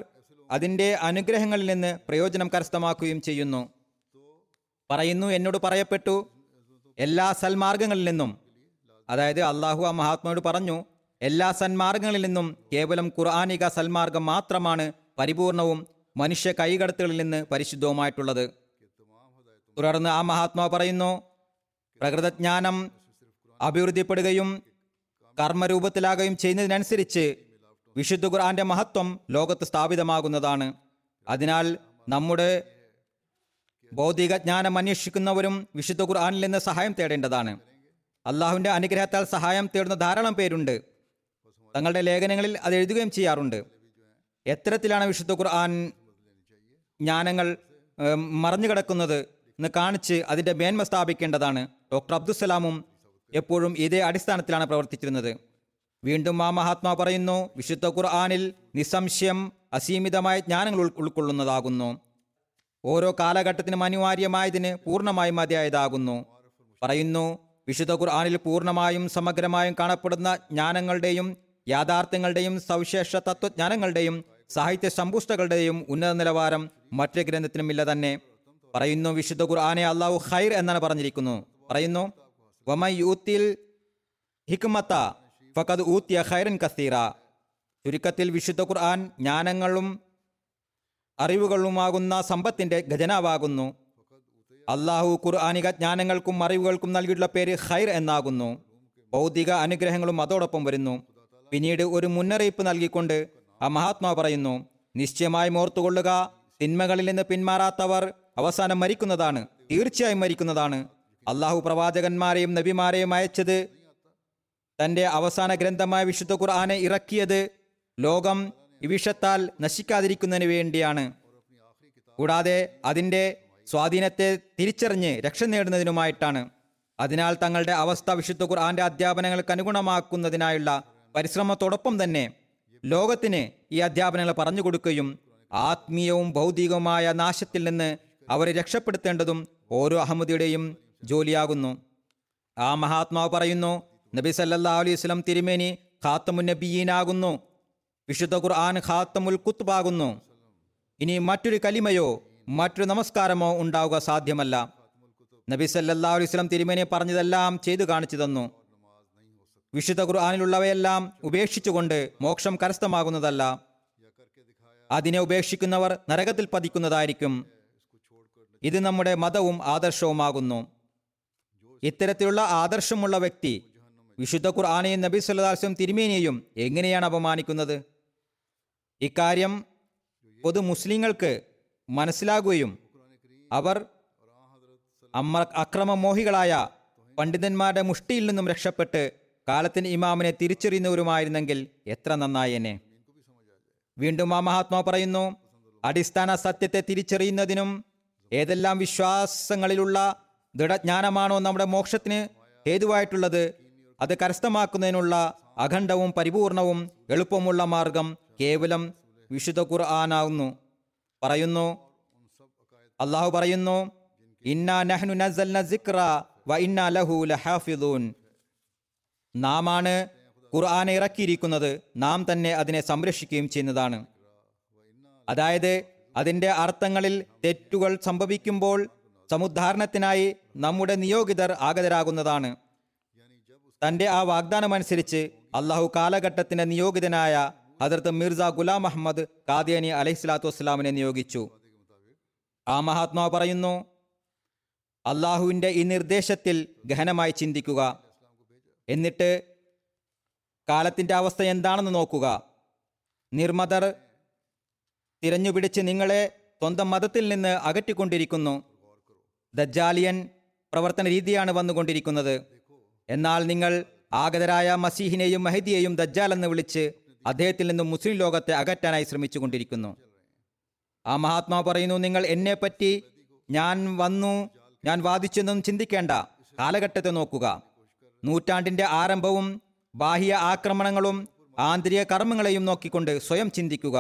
അതിൻ്റെ അനുഗ്രഹങ്ങളിൽ നിന്ന് പ്രയോജനം കരസ്ഥമാക്കുകയും ചെയ്യുന്നു. പറയുന്നു, എന്നോട് പറയപ്പെട്ടു, എല്ലാ സന്മാർഗങ്ങളിൽ നിന്നും, അതായത് അള്ളാഹു ആ മഹാത്മാനോട് പറഞ്ഞു, എല്ലാ സന്മാർഗങ്ങളിൽ നിന്നും കേവലം ഖുർആനിക സന്മാർഗം മാത്രമാണ് പരിപൂർണവും മനുഷ്യ കൈകടത്തുകളിൽ നിന്ന് പരിശുദ്ധവുമായിട്ടുള്ളത്. തുടർന്ന് ആ മഹാത്മാവ് പറയുന്നു, പ്രകൃതജ്ഞാനം അഭിവൃദ്ധിപ്പെടുകയും കർമ്മരൂപത്തിലാകുകയും ചെയ്യുന്നതിനനുസരിച്ച് വിശുദ്ധ ഖുർആന്റെ മഹത്വം ലോകത്ത് സ്ഥാപിതമാകുന്നതാണ്. അതിനാൽ നമ്മുടെ ഭൗതിക ജ്ഞാനം അന്വേഷിക്കുന്നവരും വിശുദ്ധ ഖുർആനിൽ നിന്ന് സഹായം തേടേണ്ടതാണ്. അള്ളാഹുവിൻ്റെ അനുഗ്രഹത്താൽ സഹായം തേടുന്ന ധാരാളം പേരുണ്ട്. തങ്ങളുടെ ലേഖനങ്ങളിൽ അത് എഴുതുകയും ചെയ്യാറുണ്ട്. എത്തരത്തിലാണ് വിശുദ്ധ ഖുർആൻ ജ്ഞാനങ്ങൾ മറഞ്ഞു കിടക്കുന്നത് എന്ന് കാണിച്ച് അതിൻ്റെ മേന്മ സ്ഥാപിക്കേണ്ടതാണ്. ഡോക്ടർ അബ്ദുസലാമും എപ്പോഴും ഇതേ അടിസ്ഥാനത്തിലാണ് പ്രവർത്തിച്ചിരുന്നത്. വീണ്ടും ആ മഹാത്മാ പറയുന്നു, വിശുദ്ധ ഖുർആനിൽ നിസ്സംശയം അസീമിതമായ ജ്ഞാനങ്ങൾ ഉൾക്കൊള്ളുന്നതാകുന്നു. ഓരോ കാലഘട്ടത്തിനും അനിവാര്യമായതിന് പൂർണ്ണമായും മതിയായതാകുന്നു. പറയുന്നു, വിശുദ്ധ ഖുർആനിൽ പൂർണ്ണമായും സമഗ്രമായും കാണപ്പെടുന്ന ജ്ഞാനങ്ങളുടെയും യാഥാർത്ഥ്യങ്ങളുടെയും സവിശേഷ തത്വജ്ഞാനങ്ങളുടെയും സാഹിത്യ സമ്പുഷ്ടകളുടെയും ഉന്നത നിലവാരം മറ്റൊരു ഗ്രന്ഥത്തിനുമില്ല തന്നെ. പറയുന്നു, വിശുദ്ധ ഖുർആനെ അള്ളാഹു ഖൈർ എന്നാണ് പറഞ്ഞിരിക്കുന്നു. പറയുന്നു, വമൻ യൂത്തിൽ ഹിക്മത ഫഖദ് ഊത്തിയ ഖൈറൻ കസീറ. ചുരുക്കത്തിൽ വിശുദ്ധ ഖുർആൻ ജ്ഞാനങ്ങളും അറിവുകളുമാകുന്ന സമ്പത്തിൻ്റെ ഖജനാവാകുന്നു. അള്ളാഹു ഖുർആനിക ജ്ഞാനങ്ങൾക്കും അറിവുകൾക്കും നൽകിയിട്ടുള്ള പേര് ഖൈർ എന്നാകുന്നു. ഭൗതിക അനുഗ്രഹങ്ങളും അതോടൊപ്പം വരുന്നു. പിന്നീട് ഒരു മുന്നറിയിപ്പ് നൽകിക്കൊണ്ട് ആ മഹാത്മാ പറയുന്നു, നിശ്ചയമായും ഓർത്തുകൊള്ളുക, തിന്മകളിൽ നിന്ന് പിന്മാറാത്തവർ അവസാനം മരിക്കുന്നതാണ്, തീർച്ചയായും മരിക്കുന്നതാണ്. അള്ളാഹു പ്രവാചകന്മാരെയും നബിമാരെയും അയച്ചത്, തൻ്റെ അവസാന ഗ്രന്ഥമായ വിശുദ്ധ ഖുർആനെ ഇറക്കിയത് ലോകം വിഷത്താൽ നശിക്കാതിരിക്കുന്നതിന് വേണ്ടിയാണ്. കൂടാതെ അതിൻ്റെ സ്വാധീനത്തെ തിരിച്ചറിഞ്ഞ് രക്ഷ നേടുന്നതിനുമായിട്ടാണ്. അതിനാൽ തങ്ങളുടെ അവസ്ഥ വിശുദ്ധ ഖുർആന്റെ അധ്യാപനങ്ങൾക്ക് അനുഗുണമാക്കുന്നതിനായുള്ള പരിശ്രമത്തോടൊപ്പം തന്നെ ലോകത്തിന് ഈ അധ്യാപനങ്ങൾ പറഞ്ഞു കൊടുക്കുകയും ആത്മീയവും ഭൗതികവുമായ നാശത്തിൽ നിന്ന് അവരെ രക്ഷപ്പെടുത്തേണ്ടതും ഓരോ അഹമ്മദിയുടെയും ജോലിയാകുന്നു. ആ മഹാത്മാവ് പറയുന്നു, നബി സല്ലല്ലാഹു അലൈഹി വസല്ലം തിരുമേനി ഖാത്തമുൻ നബിയീനാകുന്നു, വിശുദ്ധ ഖുർആൻ ഖാത്തമുൽ ഖുത്ബാകുന്നു. ഇനി മറ്റൊരു കലിമയോ മറ്റൊരു നമസ്കാരമോ ഉണ്ടാവുക സാധ്യമല്ല. നബി സല്ലല്ലാഹു അലൈഹി വസല്ലം തിരുമേനി പറഞ്ഞതെല്ലാം ചെയ്തു കാണിച്ചു തന്നു. വിശുദ്ധ ഖുർആനിലുള്ളവയെല്ലാം ഉപേക്ഷിച്ചുകൊണ്ട് മോക്ഷം കരസ്ഥമാകുന്നതല്ല, അതിനെ ഉപേക്ഷിക്കുന്നവർ നരകത്തിൽ പതിക്കുന്നതായിരിക്കും. ഇത് നമ്മുടെ മതവും ആദർശവുമാകുന്നു. ഇത്തരത്തിലുള്ള ആദർശമുള്ള വ്യക്തി വിശുദ്ധ ഖുർആനെയും നബി സല്ലല്ലാഹു അലൈഹി വസല്ലം തിരുമേനിയെയും എങ്ങനെയാണ് അപമാനിക്കുന്നത്? ഇക്കാര്യം പൊതു മുസ്ലിങ്ങൾക്ക് മനസ്സിലാകുകയും അവർ അമ്മ അക്രമമോഹികളായ പണ്ഡിതന്മാരുടെ മുഷ്ടിയിൽ നിന്നും രക്ഷപ്പെട്ട് കാലത്തിന് ഇമാമിനെ തിരിച്ചറിയുന്നവരുമായിരുന്നെങ്കിൽ എത്ര നന്നായെന്നെ. വീണ്ടും ആ മഹാത്മാവ് പറയുന്നു, അടിസ്ഥാന സത്യത്തെ തിരിച്ചറിയുന്നതിനും ഏതെല്ലാം വിശ്വാസങ്ങളിലുള്ള ദൃഢജ്ഞാനമാണോ നമ്മുടെ മോക്ഷത്തിന് ഹേതുവായിട്ടുള്ളത് അത് കരസ്ഥമാക്കുന്നതിനുള്ള അഖണ്ഡവും പരിപൂർണവും എളുപ്പമുള്ള മാർഗം കേവലം വിശുദ്ധ ഖുർആനാകുന്നു. പറയുന്നു, അള്ളാഹു പറയുന്നു, ഇന്നാ നഹ്നു നസ്സൽനാ സിക്ര വ ഇന്നാ ലഹു ലഹാഫിളൂൻ. നാമാണ് ഖുർആനെ ഇറക്കിയിരിക്കുന്നത്, നാം തന്നെ അതിനെ സംരക്ഷിക്കുകയും ചെയ്യുന്നതാണ്. അതായത് അതിൻ്റെ അർത്ഥങ്ങളിൽ തെറ്റുകൾ സംഭവിക്കുമ്പോൾ സമുദ്ധാരണത്തിനായി നമ്മുടെ നിയോഗിതർ ആഗതരാകുന്നതാണ്. തൻ്റെ ആ വാഗ്ദാനമനുസരിച്ച് അള്ളാഹു കാലഘട്ടത്തിൻ്റെ നിയോഗിതനായ ഹദർത്ത് മിർസ ഗുലാം അഹമ്മദ് ഖാദിയാനി അലൈഹിസ്സലാത്തു വസ്സലാമിനെ നിയോഗിച്ചു. ആ മഹാത്മാവ് പറയുന്നു, അള്ളാഹുവിൻ്റെ ഈ നിർദ്ദേശത്തിൽ ഗഹനമായി ചിന്തിക്കുക, എന്നിട്ട് കാലത്തിൻ്റെ അവസ്ഥ എന്താണെന്ന് നോക്കുക. നിർമ്മതർ തിരഞ്ഞുപിടിച്ച് നിങ്ങളെ സ്വന്തം മതത്തിൽ നിന്ന് അകറ്റിക്കൊണ്ടിരിക്കുന്നു. ദജ്ജാലിയൻ പ്രവർത്തന രീതിയാണ് വന്നുകൊണ്ടിരിക്കുന്നത്. എന്നാൽ നിങ്ങൾ ആഗതരായ മസീഹിനെയും മഹദിയെയും ദജ്ജാൽ എന്ന് വിളിച്ച് അദ്ദേഹത്തിൽ നിന്നും മുസ്ലിം ലോകത്തെ അകറ്റാനായി ശ്രമിച്ചു കൊണ്ടിരിക്കുന്നു. ആ മഹാത്മാവ് പറയുന്നു, നിങ്ങൾ എന്നെപ്പറ്റി ഞാൻ വന്നു ഞാൻ വാദിച്ചെന്നും ചിന്തിക്കേണ്ട, കാലഘട്ടത്തെ നോക്കുക. നൂറ്റാണ്ടിൻ്റെ ആരംഭവും ബാഹ്യ ആക്രമണങ്ങളും ആന്തരിക കർമ്മങ്ങളെയും നോക്കിക്കൊണ്ട് സ്വയം ചിന്തിക്കുക.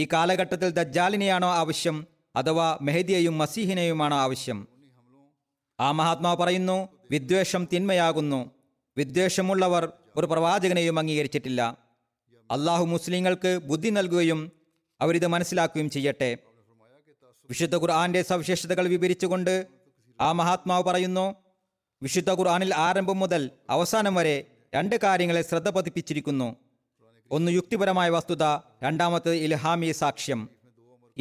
ഈ കാലഘട്ടത്തിൽ ദജ്ജാലിനെയാണോ ആവശ്യം, അഥവാ മെഹദിയെയും മസീഹിനെയുമാണോ ആവശ്യം? ആ മഹാത്മാവ് പറയുന്നു, വിദ്വേഷം തിന്മയാകുന്നു. വിദ്വേഷമുള്ളവർ ഒരു പ്രവാചകനെയും അംഗീകരിച്ചിട്ടില്ല. അള്ളാഹു മുസ്ലിങ്ങൾക്ക് ബുദ്ധി നൽകുകയും അവരിത് മനസ്സിലാക്കുകയും ചെയ്യട്ടെ. വിശുദ്ധ ഖുർആന്റെ സവിശേഷതകൾ വിവരിച്ചുകൊണ്ട് ആ മഹാത്മാവ് പറയുന്നു, വിശുദ്ധ ഖുർആനിൽ ആരംഭം മുതൽ അവസാനം വരെ രണ്ട് കാര്യങ്ങളെ ശ്രദ്ധ പതിപ്പിച്ചിരിക്കുന്നു. ഒന്ന് യുക്തിപരമായ വസ്തുത, രണ്ടാമത്തേത് ഇൽഹാമി സാക്ഷ്യം.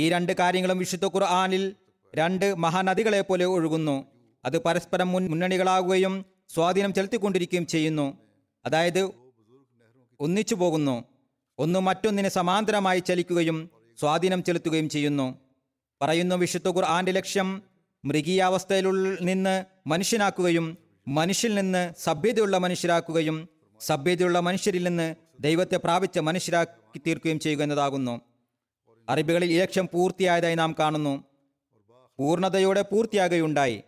ഈ രണ്ട് കാര്യങ്ങളും വിശുദ്ധ ഖുർആനിൽ രണ്ട് മഹാനദികളെ പോലെ ഒഴുകുന്നു. അത് പരസ്പരം മുൻ മുന്നണികളാകുകയും സ്വാധീനം ചെലുത്തിക്കൊണ്ടിരിക്കുകയും ചെയ്യുന്നു. അതായത് ഒന്നിച്ചു പോകുന്നു, ഒന്ന് മറ്റൊന്നിന് സമാന്തരമായി ചലിക്കുകയും സ്വാധീനം ചെലുത്തുകയും ചെയ്യുന്നു. പറയുന്നു, വിശുദ്ധ ഖുർആന്റെ ലക്ഷ്യം മൃഗീയാവസ്ഥയിൽ നിന്ന് മനുഷ്യനാക്കുകയും മനുഷ്യനിൽ നിന്ന് സഭ്യതയുള്ള മനുഷ്യരാക്കുകയും സഭ്യതയുള്ള മനുഷ്യരിൽ നിന്ന് ദൈവത്തെ പ്രാപിച്ച മനുഷ്യരാക്കി തീർക്കുകയും ചെയ്യുക എന്നതാകുന്നു. അറബികളിൽ ഈ ലക്ഷ്യം പൂർത്തിയായതായി നാം കാണുന്നു. പൂർണ്ണതയോടെ പൂർത്തിയാകുകയുണ്ടായി.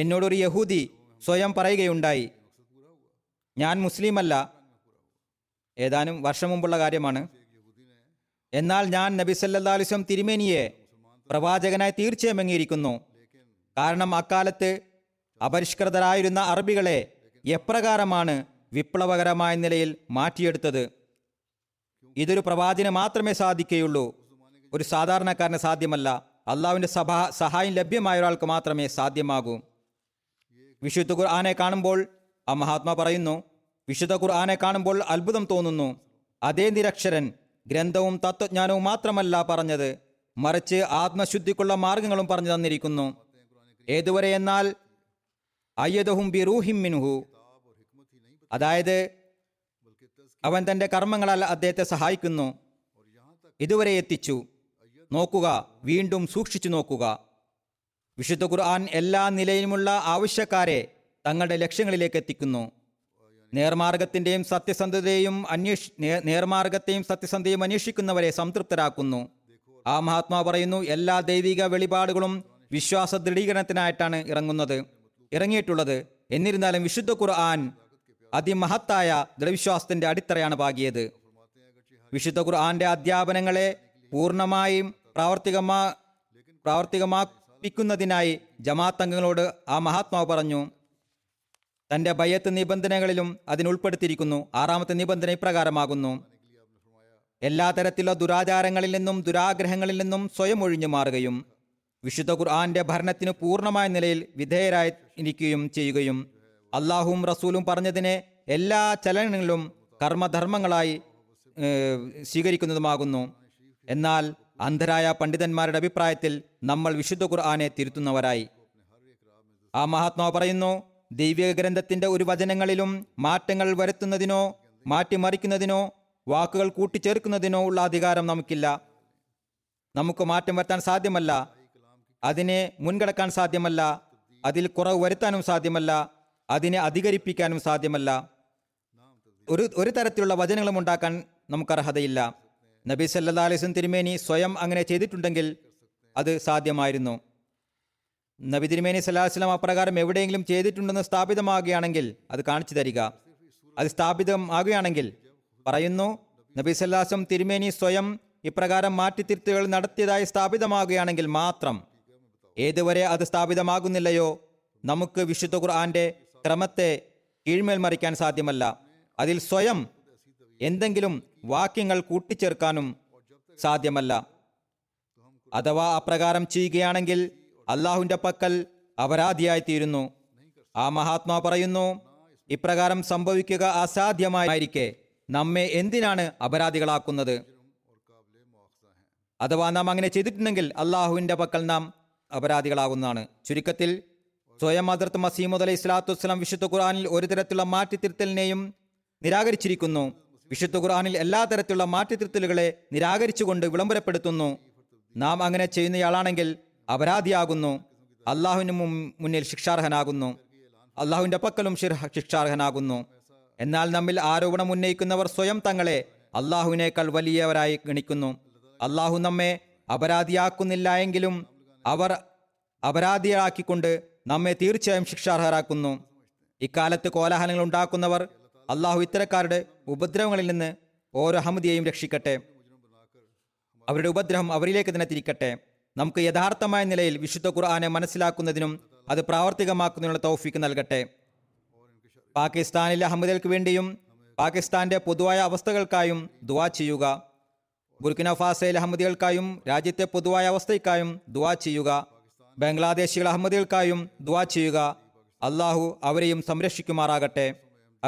എന്നോടൊരു യഹൂദി സ്വയം പറയുകയുണ്ടായി, ഞാൻ മുസ്ലിമല്ല, ഏതാനും വർഷം മുമ്പുള്ള കാര്യമാണ്, എന്നാൽ ഞാൻ നബി സല്ലല്ലാഹു അലൈഹി വസല്ലം തിരുമേനിയെ പ്രവാചകനായി തീർച്ചയായും അംഗീകരിക്കുന്നു. കാരണം അക്കാലത്ത് അപരിഷ്കൃതരായിരുന്ന അറബികളെ എപ്രകാരമാണ് വിപ്ലവകരമായ നിലയിൽ മാറ്റിയെടുത്തത്. ഇതൊരു പ്രവാചകന് മാത്രമേ സാധിക്കുകയുള്ളൂ, ഒരു സാധാരണക്കാരന് സാധ്യമല്ല. അള്ളാഹുവിൻ്റെ സഭാ സഹായം ലഭ്യമായ ഒരാൾക്ക് മാത്രമേ സാധ്യമാകൂ. വിശുദ്ധ ഖുർആനെ കാണുമ്പോൾ ആ മഹാത്മാ പറയുന്നു, വിശുദ്ധ ഖുർആനെ കാണുമ്പോൾ അത്ഭുതം തോന്നുന്നു. അതേ നിരക്ഷരൻ ഗ്രന്ഥവും തത്വജ്ഞാനവും മാത്രമല്ല പറഞ്ഞത്, മറിച്ച് ആത്മശുദ്ധിക്കുള്ള മാർഗങ്ങളും പറഞ്ഞു തന്നിരിക്കുന്നു. ഏതുവരെ എന്നാൽ അയ്യദഹും ബി റൂഹിം മിൻഹു, അതായത് അവൻ തൻ്റെ കർമ്മങ്ങളാൽ അദ്ദേഹത്തെ സഹായിക്കുന്നു. ഇതുവരെ എത്തിച്ചു നോക്കുക, വീണ്ടും സൂക്ഷിച്ചു നോക്കുക. വിശുദ്ധ ഖുർആൻ എല്ലാ നിലയിലുമുള്ള ആവശ്യക്കാരെ തങ്ങളുടെ ലക്ഷ്യങ്ങളിലേക്ക് എത്തിക്കുന്നു. നേർമാർഗത്തിൻ്റെയും സത്യസന്ധതയെയും അന്വേഷി നേർമാർഗത്തെയും സത്യസന്ധതയും അന്വേഷിക്കുന്നവരെ സംതൃപ്തരാക്കുന്നു. ആ മഹാത്മാവ് പറയുന്നു, എല്ലാ ദൈവിക വെളിപാടുകളും വിശ്വാസ ദൃഢീകരണത്തിനായിട്ടാണ് ഇറങ്ങുന്നത് ഇറങ്ങിയിട്ടുള്ളത് എന്നിരുന്നാലും വിശുദ്ധ ഖുർആൻ അതിമഹത്തായ ദൃഢവിശ്വാസത്തിൻ്റെ അടിത്തറയാണ് പാകിയത്. വിശുദ്ധ ഖുർആന്റെ അധ്യാപനങ്ങളെ പൂർണ്ണമായും പ്രാവർത്തികമാ പ്രാവർത്തികമാപ്പിക്കുന്നതിനായി ജമാഅത്ത് അംഗങ്ങളോട് ആ മഹാത്മാവ് പറഞ്ഞു. തൻ്റെ ബയ്യത്ത് നിബന്ധനകളിലും അതിനുൾപ്പെടുത്തിയിരിക്കുന്നു. ആറാമത്തെ നിബന്ധന ഇപ്രകാരമാകുന്നു: എല്ലാ തരത്തിലുള്ള ദുരാചാരങ്ങളിൽ നിന്നും ദുരാഗ്രഹങ്ങളിൽ നിന്നും സ്വയം ഒഴിഞ്ഞു മാറുകയും വിശുദ്ധ ഖുർആന്റെ ഭരണത്തിന് പൂർണ്ണമായ നിലയിൽ വിധേയരായി ഇരിക്കുകയും ചെയ്യുകയും അള്ളാഹും റസൂലും പറഞ്ഞതിനെ എല്ലാ ചലനങ്ങളിലും കർമ്മധർമ്മങ്ങളായി സ്വീകരിക്കുന്നതുമാകുന്നു. എന്നാൽ അന്ധരായ പണ്ഡിതന്മാരുടെ അഭിപ്രായത്തിൽ നമ്മൾ വിശുദ്ധ ഖുർആനെ തിരുത്തുന്നവരായി. ആ മഹാത്മാവ് പറയുന്നു, ദൈവിക ഗ്രന്ഥത്തിന്റെ ഒരു വചനങ്ങളിലും മാറ്റങ്ങൾ വരുത്തുന്നതിനോ മാറ്റിമറിക്കുന്നതിനോ വാക്കുകൾ കൂട്ടിച്ചേർക്കുന്നതിനോ ഉള്ള അധികാരം നമുക്കില്ല. നമുക്ക് മാറ്റം വരുത്താൻ സാധ്യമല്ല, അതിനെ മുൻകടക്കാൻ സാധ്യമല്ല, അതിൽ കുറവ് വരുത്താനും സാധ്യമല്ല, അതിനെ അധികരിപ്പിക്കാനും സാധ്യമല്ല. ഒരു ഒരു തരത്തിലുള്ള വചനങ്ങളും ഉണ്ടാക്കാൻ നമുക്ക് അർഹതയില്ല. നബി സല്ലല്ലാഹു അലൈഹി വസല്ലം തിരുമേനി സ്വയം അങ്ങനെ ചെയ്തിട്ടുണ്ടെങ്കിൽ അത് സാധ്യമായിരുന്നു. നബി തിരുമേനി സല്ലല്ലാഹു അലൈഹി വസല്ലം അപ്രകാരം എവിടെയെങ്കിലും ചെയ്തിട്ടുണ്ടെന്ന് സ്ഥാപിതമാകുകയാണെങ്കിൽ അത് കാണിച്ചു തരിക. അത് സ്ഥാപിതമാകുകയാണെങ്കിൽ പറയുന്നു, നബി സല്ലല്ലാഹു അലൈഹി വസല്ലം തിരുമേനി സ്വയം ഇപ്രകാരം മാറ്റിത്തിരുത്തുകൾ നടത്തിയതായി സ്ഥാപിതമാകുകയാണെങ്കിൽ മാത്രം. ഏതുവരെ അത് സ്ഥാപിതമാകുന്നില്ലയോ നമുക്ക് വിശുദ്ധ ഖുർആന്റെ ക്രമത്തെ കീഴ്മേൽമറിക്കാൻ സാധ്യമല്ല. അതിൽ സ്വയം എന്തെങ്കിലും വാക്യങ്ങൾ കൂട്ടിച്ചേർക്കാനും സാധ്യമല്ല. അഥവാ അപ്രകാരം ചെയ്യുകയാണെങ്കിൽ അള്ളാഹുവിൻ്റെ പക്കൽ അപരാധിയായിത്തീരുന്നു. ആ മഹാത്മാ പറയുന്നു, ഇപ്രകാരം സംഭവിക്കുക അസാധ്യമായിരിക്കെ നമ്മെ എന്തിനാണ് അപരാധികളാക്കുന്നത്? അഥവാ നാം അങ്ങനെ ചെയ്തിട്ടുണ്ടെങ്കിൽ അള്ളാഹുവിൻ്റെ പക്കൽ നാം അപരാധികളാകുന്നതാണ്. ചുരുക്കത്തിൽ സ്വയം ഹദ്റത്ത് മസീഹ് മൗഊദ് അലൈഹി സ്വലാത്തു വസ്സലാം വിശുദ്ധ ഖുർആനിൽ ഒരു തരത്തിലുള്ള മാറ്റിത്തിരുത്തലിനെയും നിരാകരിച്ചിരിക്കുന്നു. വിശുദ്ധ ഖുർആനിൽ എല്ലാ തരത്തിലുള്ള മാറ്റിത്തിരുത്തലുകളെ നിരാകരിച്ചുകൊണ്ട് വിളംബരപ്പെടുത്തുന്നു. നാം അങ്ങനെ ചെയ്യുന്നയാളാണെങ്കിൽ അപരാധിയാകുന്നു, അള്ളാഹുവിന് മുന്നിൽ ശിക്ഷാർഹനാകുന്നു, അള്ളാഹുവിൻ്റെ പക്കലും ശിക്ഷാർഹനാകുന്നു. എന്നാൽ നമ്മിൽ ആരോപണം ഉന്നയിക്കുന്നവർ സ്വയം തങ്ങളെ അള്ളാഹുവിനേക്കാൾ വലിയവരായി ഗണിക്കുന്നു. അള്ളാഹു നമ്മെ അപരാധിയാക്കുന്നില്ല എങ്കിലും അവർ അപരാധിയാക്കിക്കൊണ്ട് നമ്മെ തീർച്ചയായും ശിക്ഷാർഹരാക്കുന്നു. ഇക്കാലത്ത് കോലാഹലങ്ങൾ ഉണ്ടാക്കുന്നവർ അള്ളാഹു ഇത്തരക്കാരുടെ ഉപദ്രവങ്ങളിൽ നിന്ന് ഓരോ ഹമദിയെയും രക്ഷിക്കട്ടെ, അവരുടെ ഉപദ്രവം അവരിലേക്ക് തന്നെ തിരിക്കട്ടെ. നമുക്ക് യഥാർത്ഥമായ നിലയിൽ വിശുദ്ധ ഖുർആനെ മനസ്സിലാക്കുന്നതിനും അത് പ്രാവർത്തികമാക്കുന്നതിനുള്ള തൗഫീക്ക് നൽകട്ടെ. പാകിസ്ഥാനിലെ ഹമദികൾക്ക് വേണ്ടിയും പാകിസ്ഥാന്റെ പൊതുവായ അവസ്ഥകൾക്കായും ദുവാ ചെയ്യുക. ബുർക്കിനഫാസയിലെ അഹമ്മദികൾക്കായും രാജ്യത്തെ പൊതുവായ അവസ്ഥയ്ക്കായും ദുവാ ചെയ്യുക. ബംഗ്ലാദേശികളെ അഹമ്മദികൾക്കായും ദുവാ ചെയ്യുക. അള്ളാഹു അവരെയും സംരക്ഷിക്കുമാറാകട്ടെ.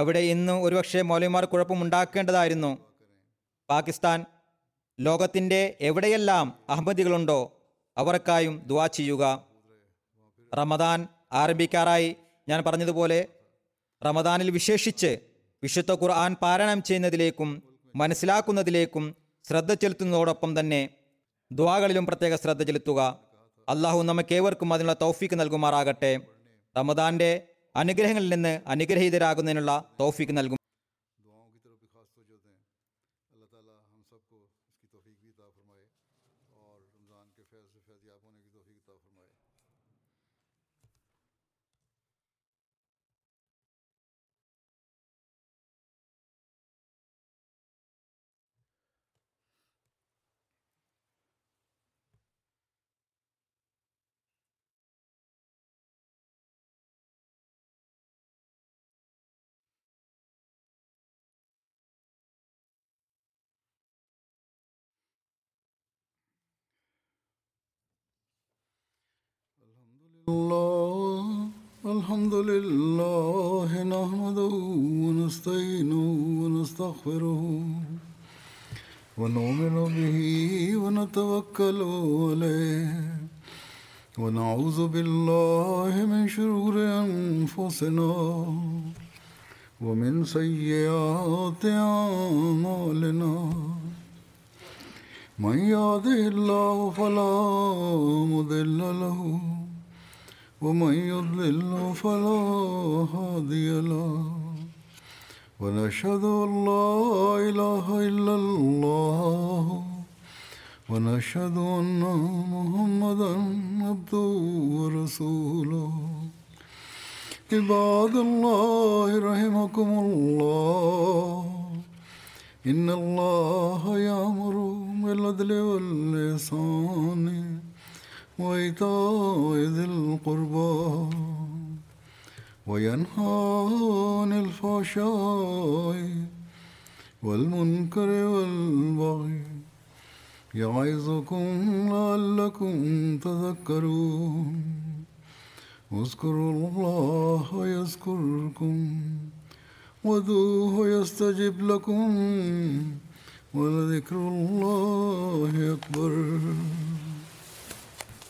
അവിടെ ഇന്ന് ഒരുപക്ഷെ മൗലവിമാർ കുഴപ്പമുണ്ടാക്കേണ്ടതായിരുന്നു. പാകിസ്ഥാൻ ലോകത്തിൻ്റെ എവിടെയെല്ലാം അഹമ്മദികളുണ്ടോ അവർക്കായും ദുവാ ചെയ്യുക. റമദാൻ ആരംഭിക്കാറായി. ഞാൻ പറഞ്ഞതുപോലെ റമദാനിൽ വിശേഷിച്ച് വിശുദ്ധ ഖുർആൻ പാരായണം ചെയ്യുന്നതിലേക്കും മനസ്സിലാക്കുന്നതിലേക്കും ശ്രദ്ധ ചെലുത്തുന്നതോടൊപ്പം തന്നെ ദുആകളിലും പ്രത്യേക ശ്രദ്ധ ചെലുത്തുക. അള്ളാഹു നമുക്കേവർക്കും അതിനുള്ള തൗഫീക്ക് നൽകുമാറാകട്ടെ. റമദാന്റെ അനുഗ്രഹങ്ങളിൽ നിന്ന് അനുഗ്രഹീതരാകുന്നതിനുള്ള തൗഫീക്ക് നൽകും. الله الحمد لله نحمده ونستعينه ونستغفره ونؤمن به ونتوكل عليه ونعوذ بالله من شرور أنفسنا ومن سيئات أعمالنا من يهده الله فلا مضل له ومن يضلل فلا هادي له ونشهد أن لا إله إلا الله ونشهد أن محمدا عبده ورسوله عباد الله رحمكم الله إن الله يأمر بالعدل والإحسان وإيتاء ذي القربى وينهى عن الفحشاء والمنكر والبغي يعظكم لعلكم تذكرون اذكروا الله يذكركم وادعوه يستجب لكم ولذكر الله أكبر.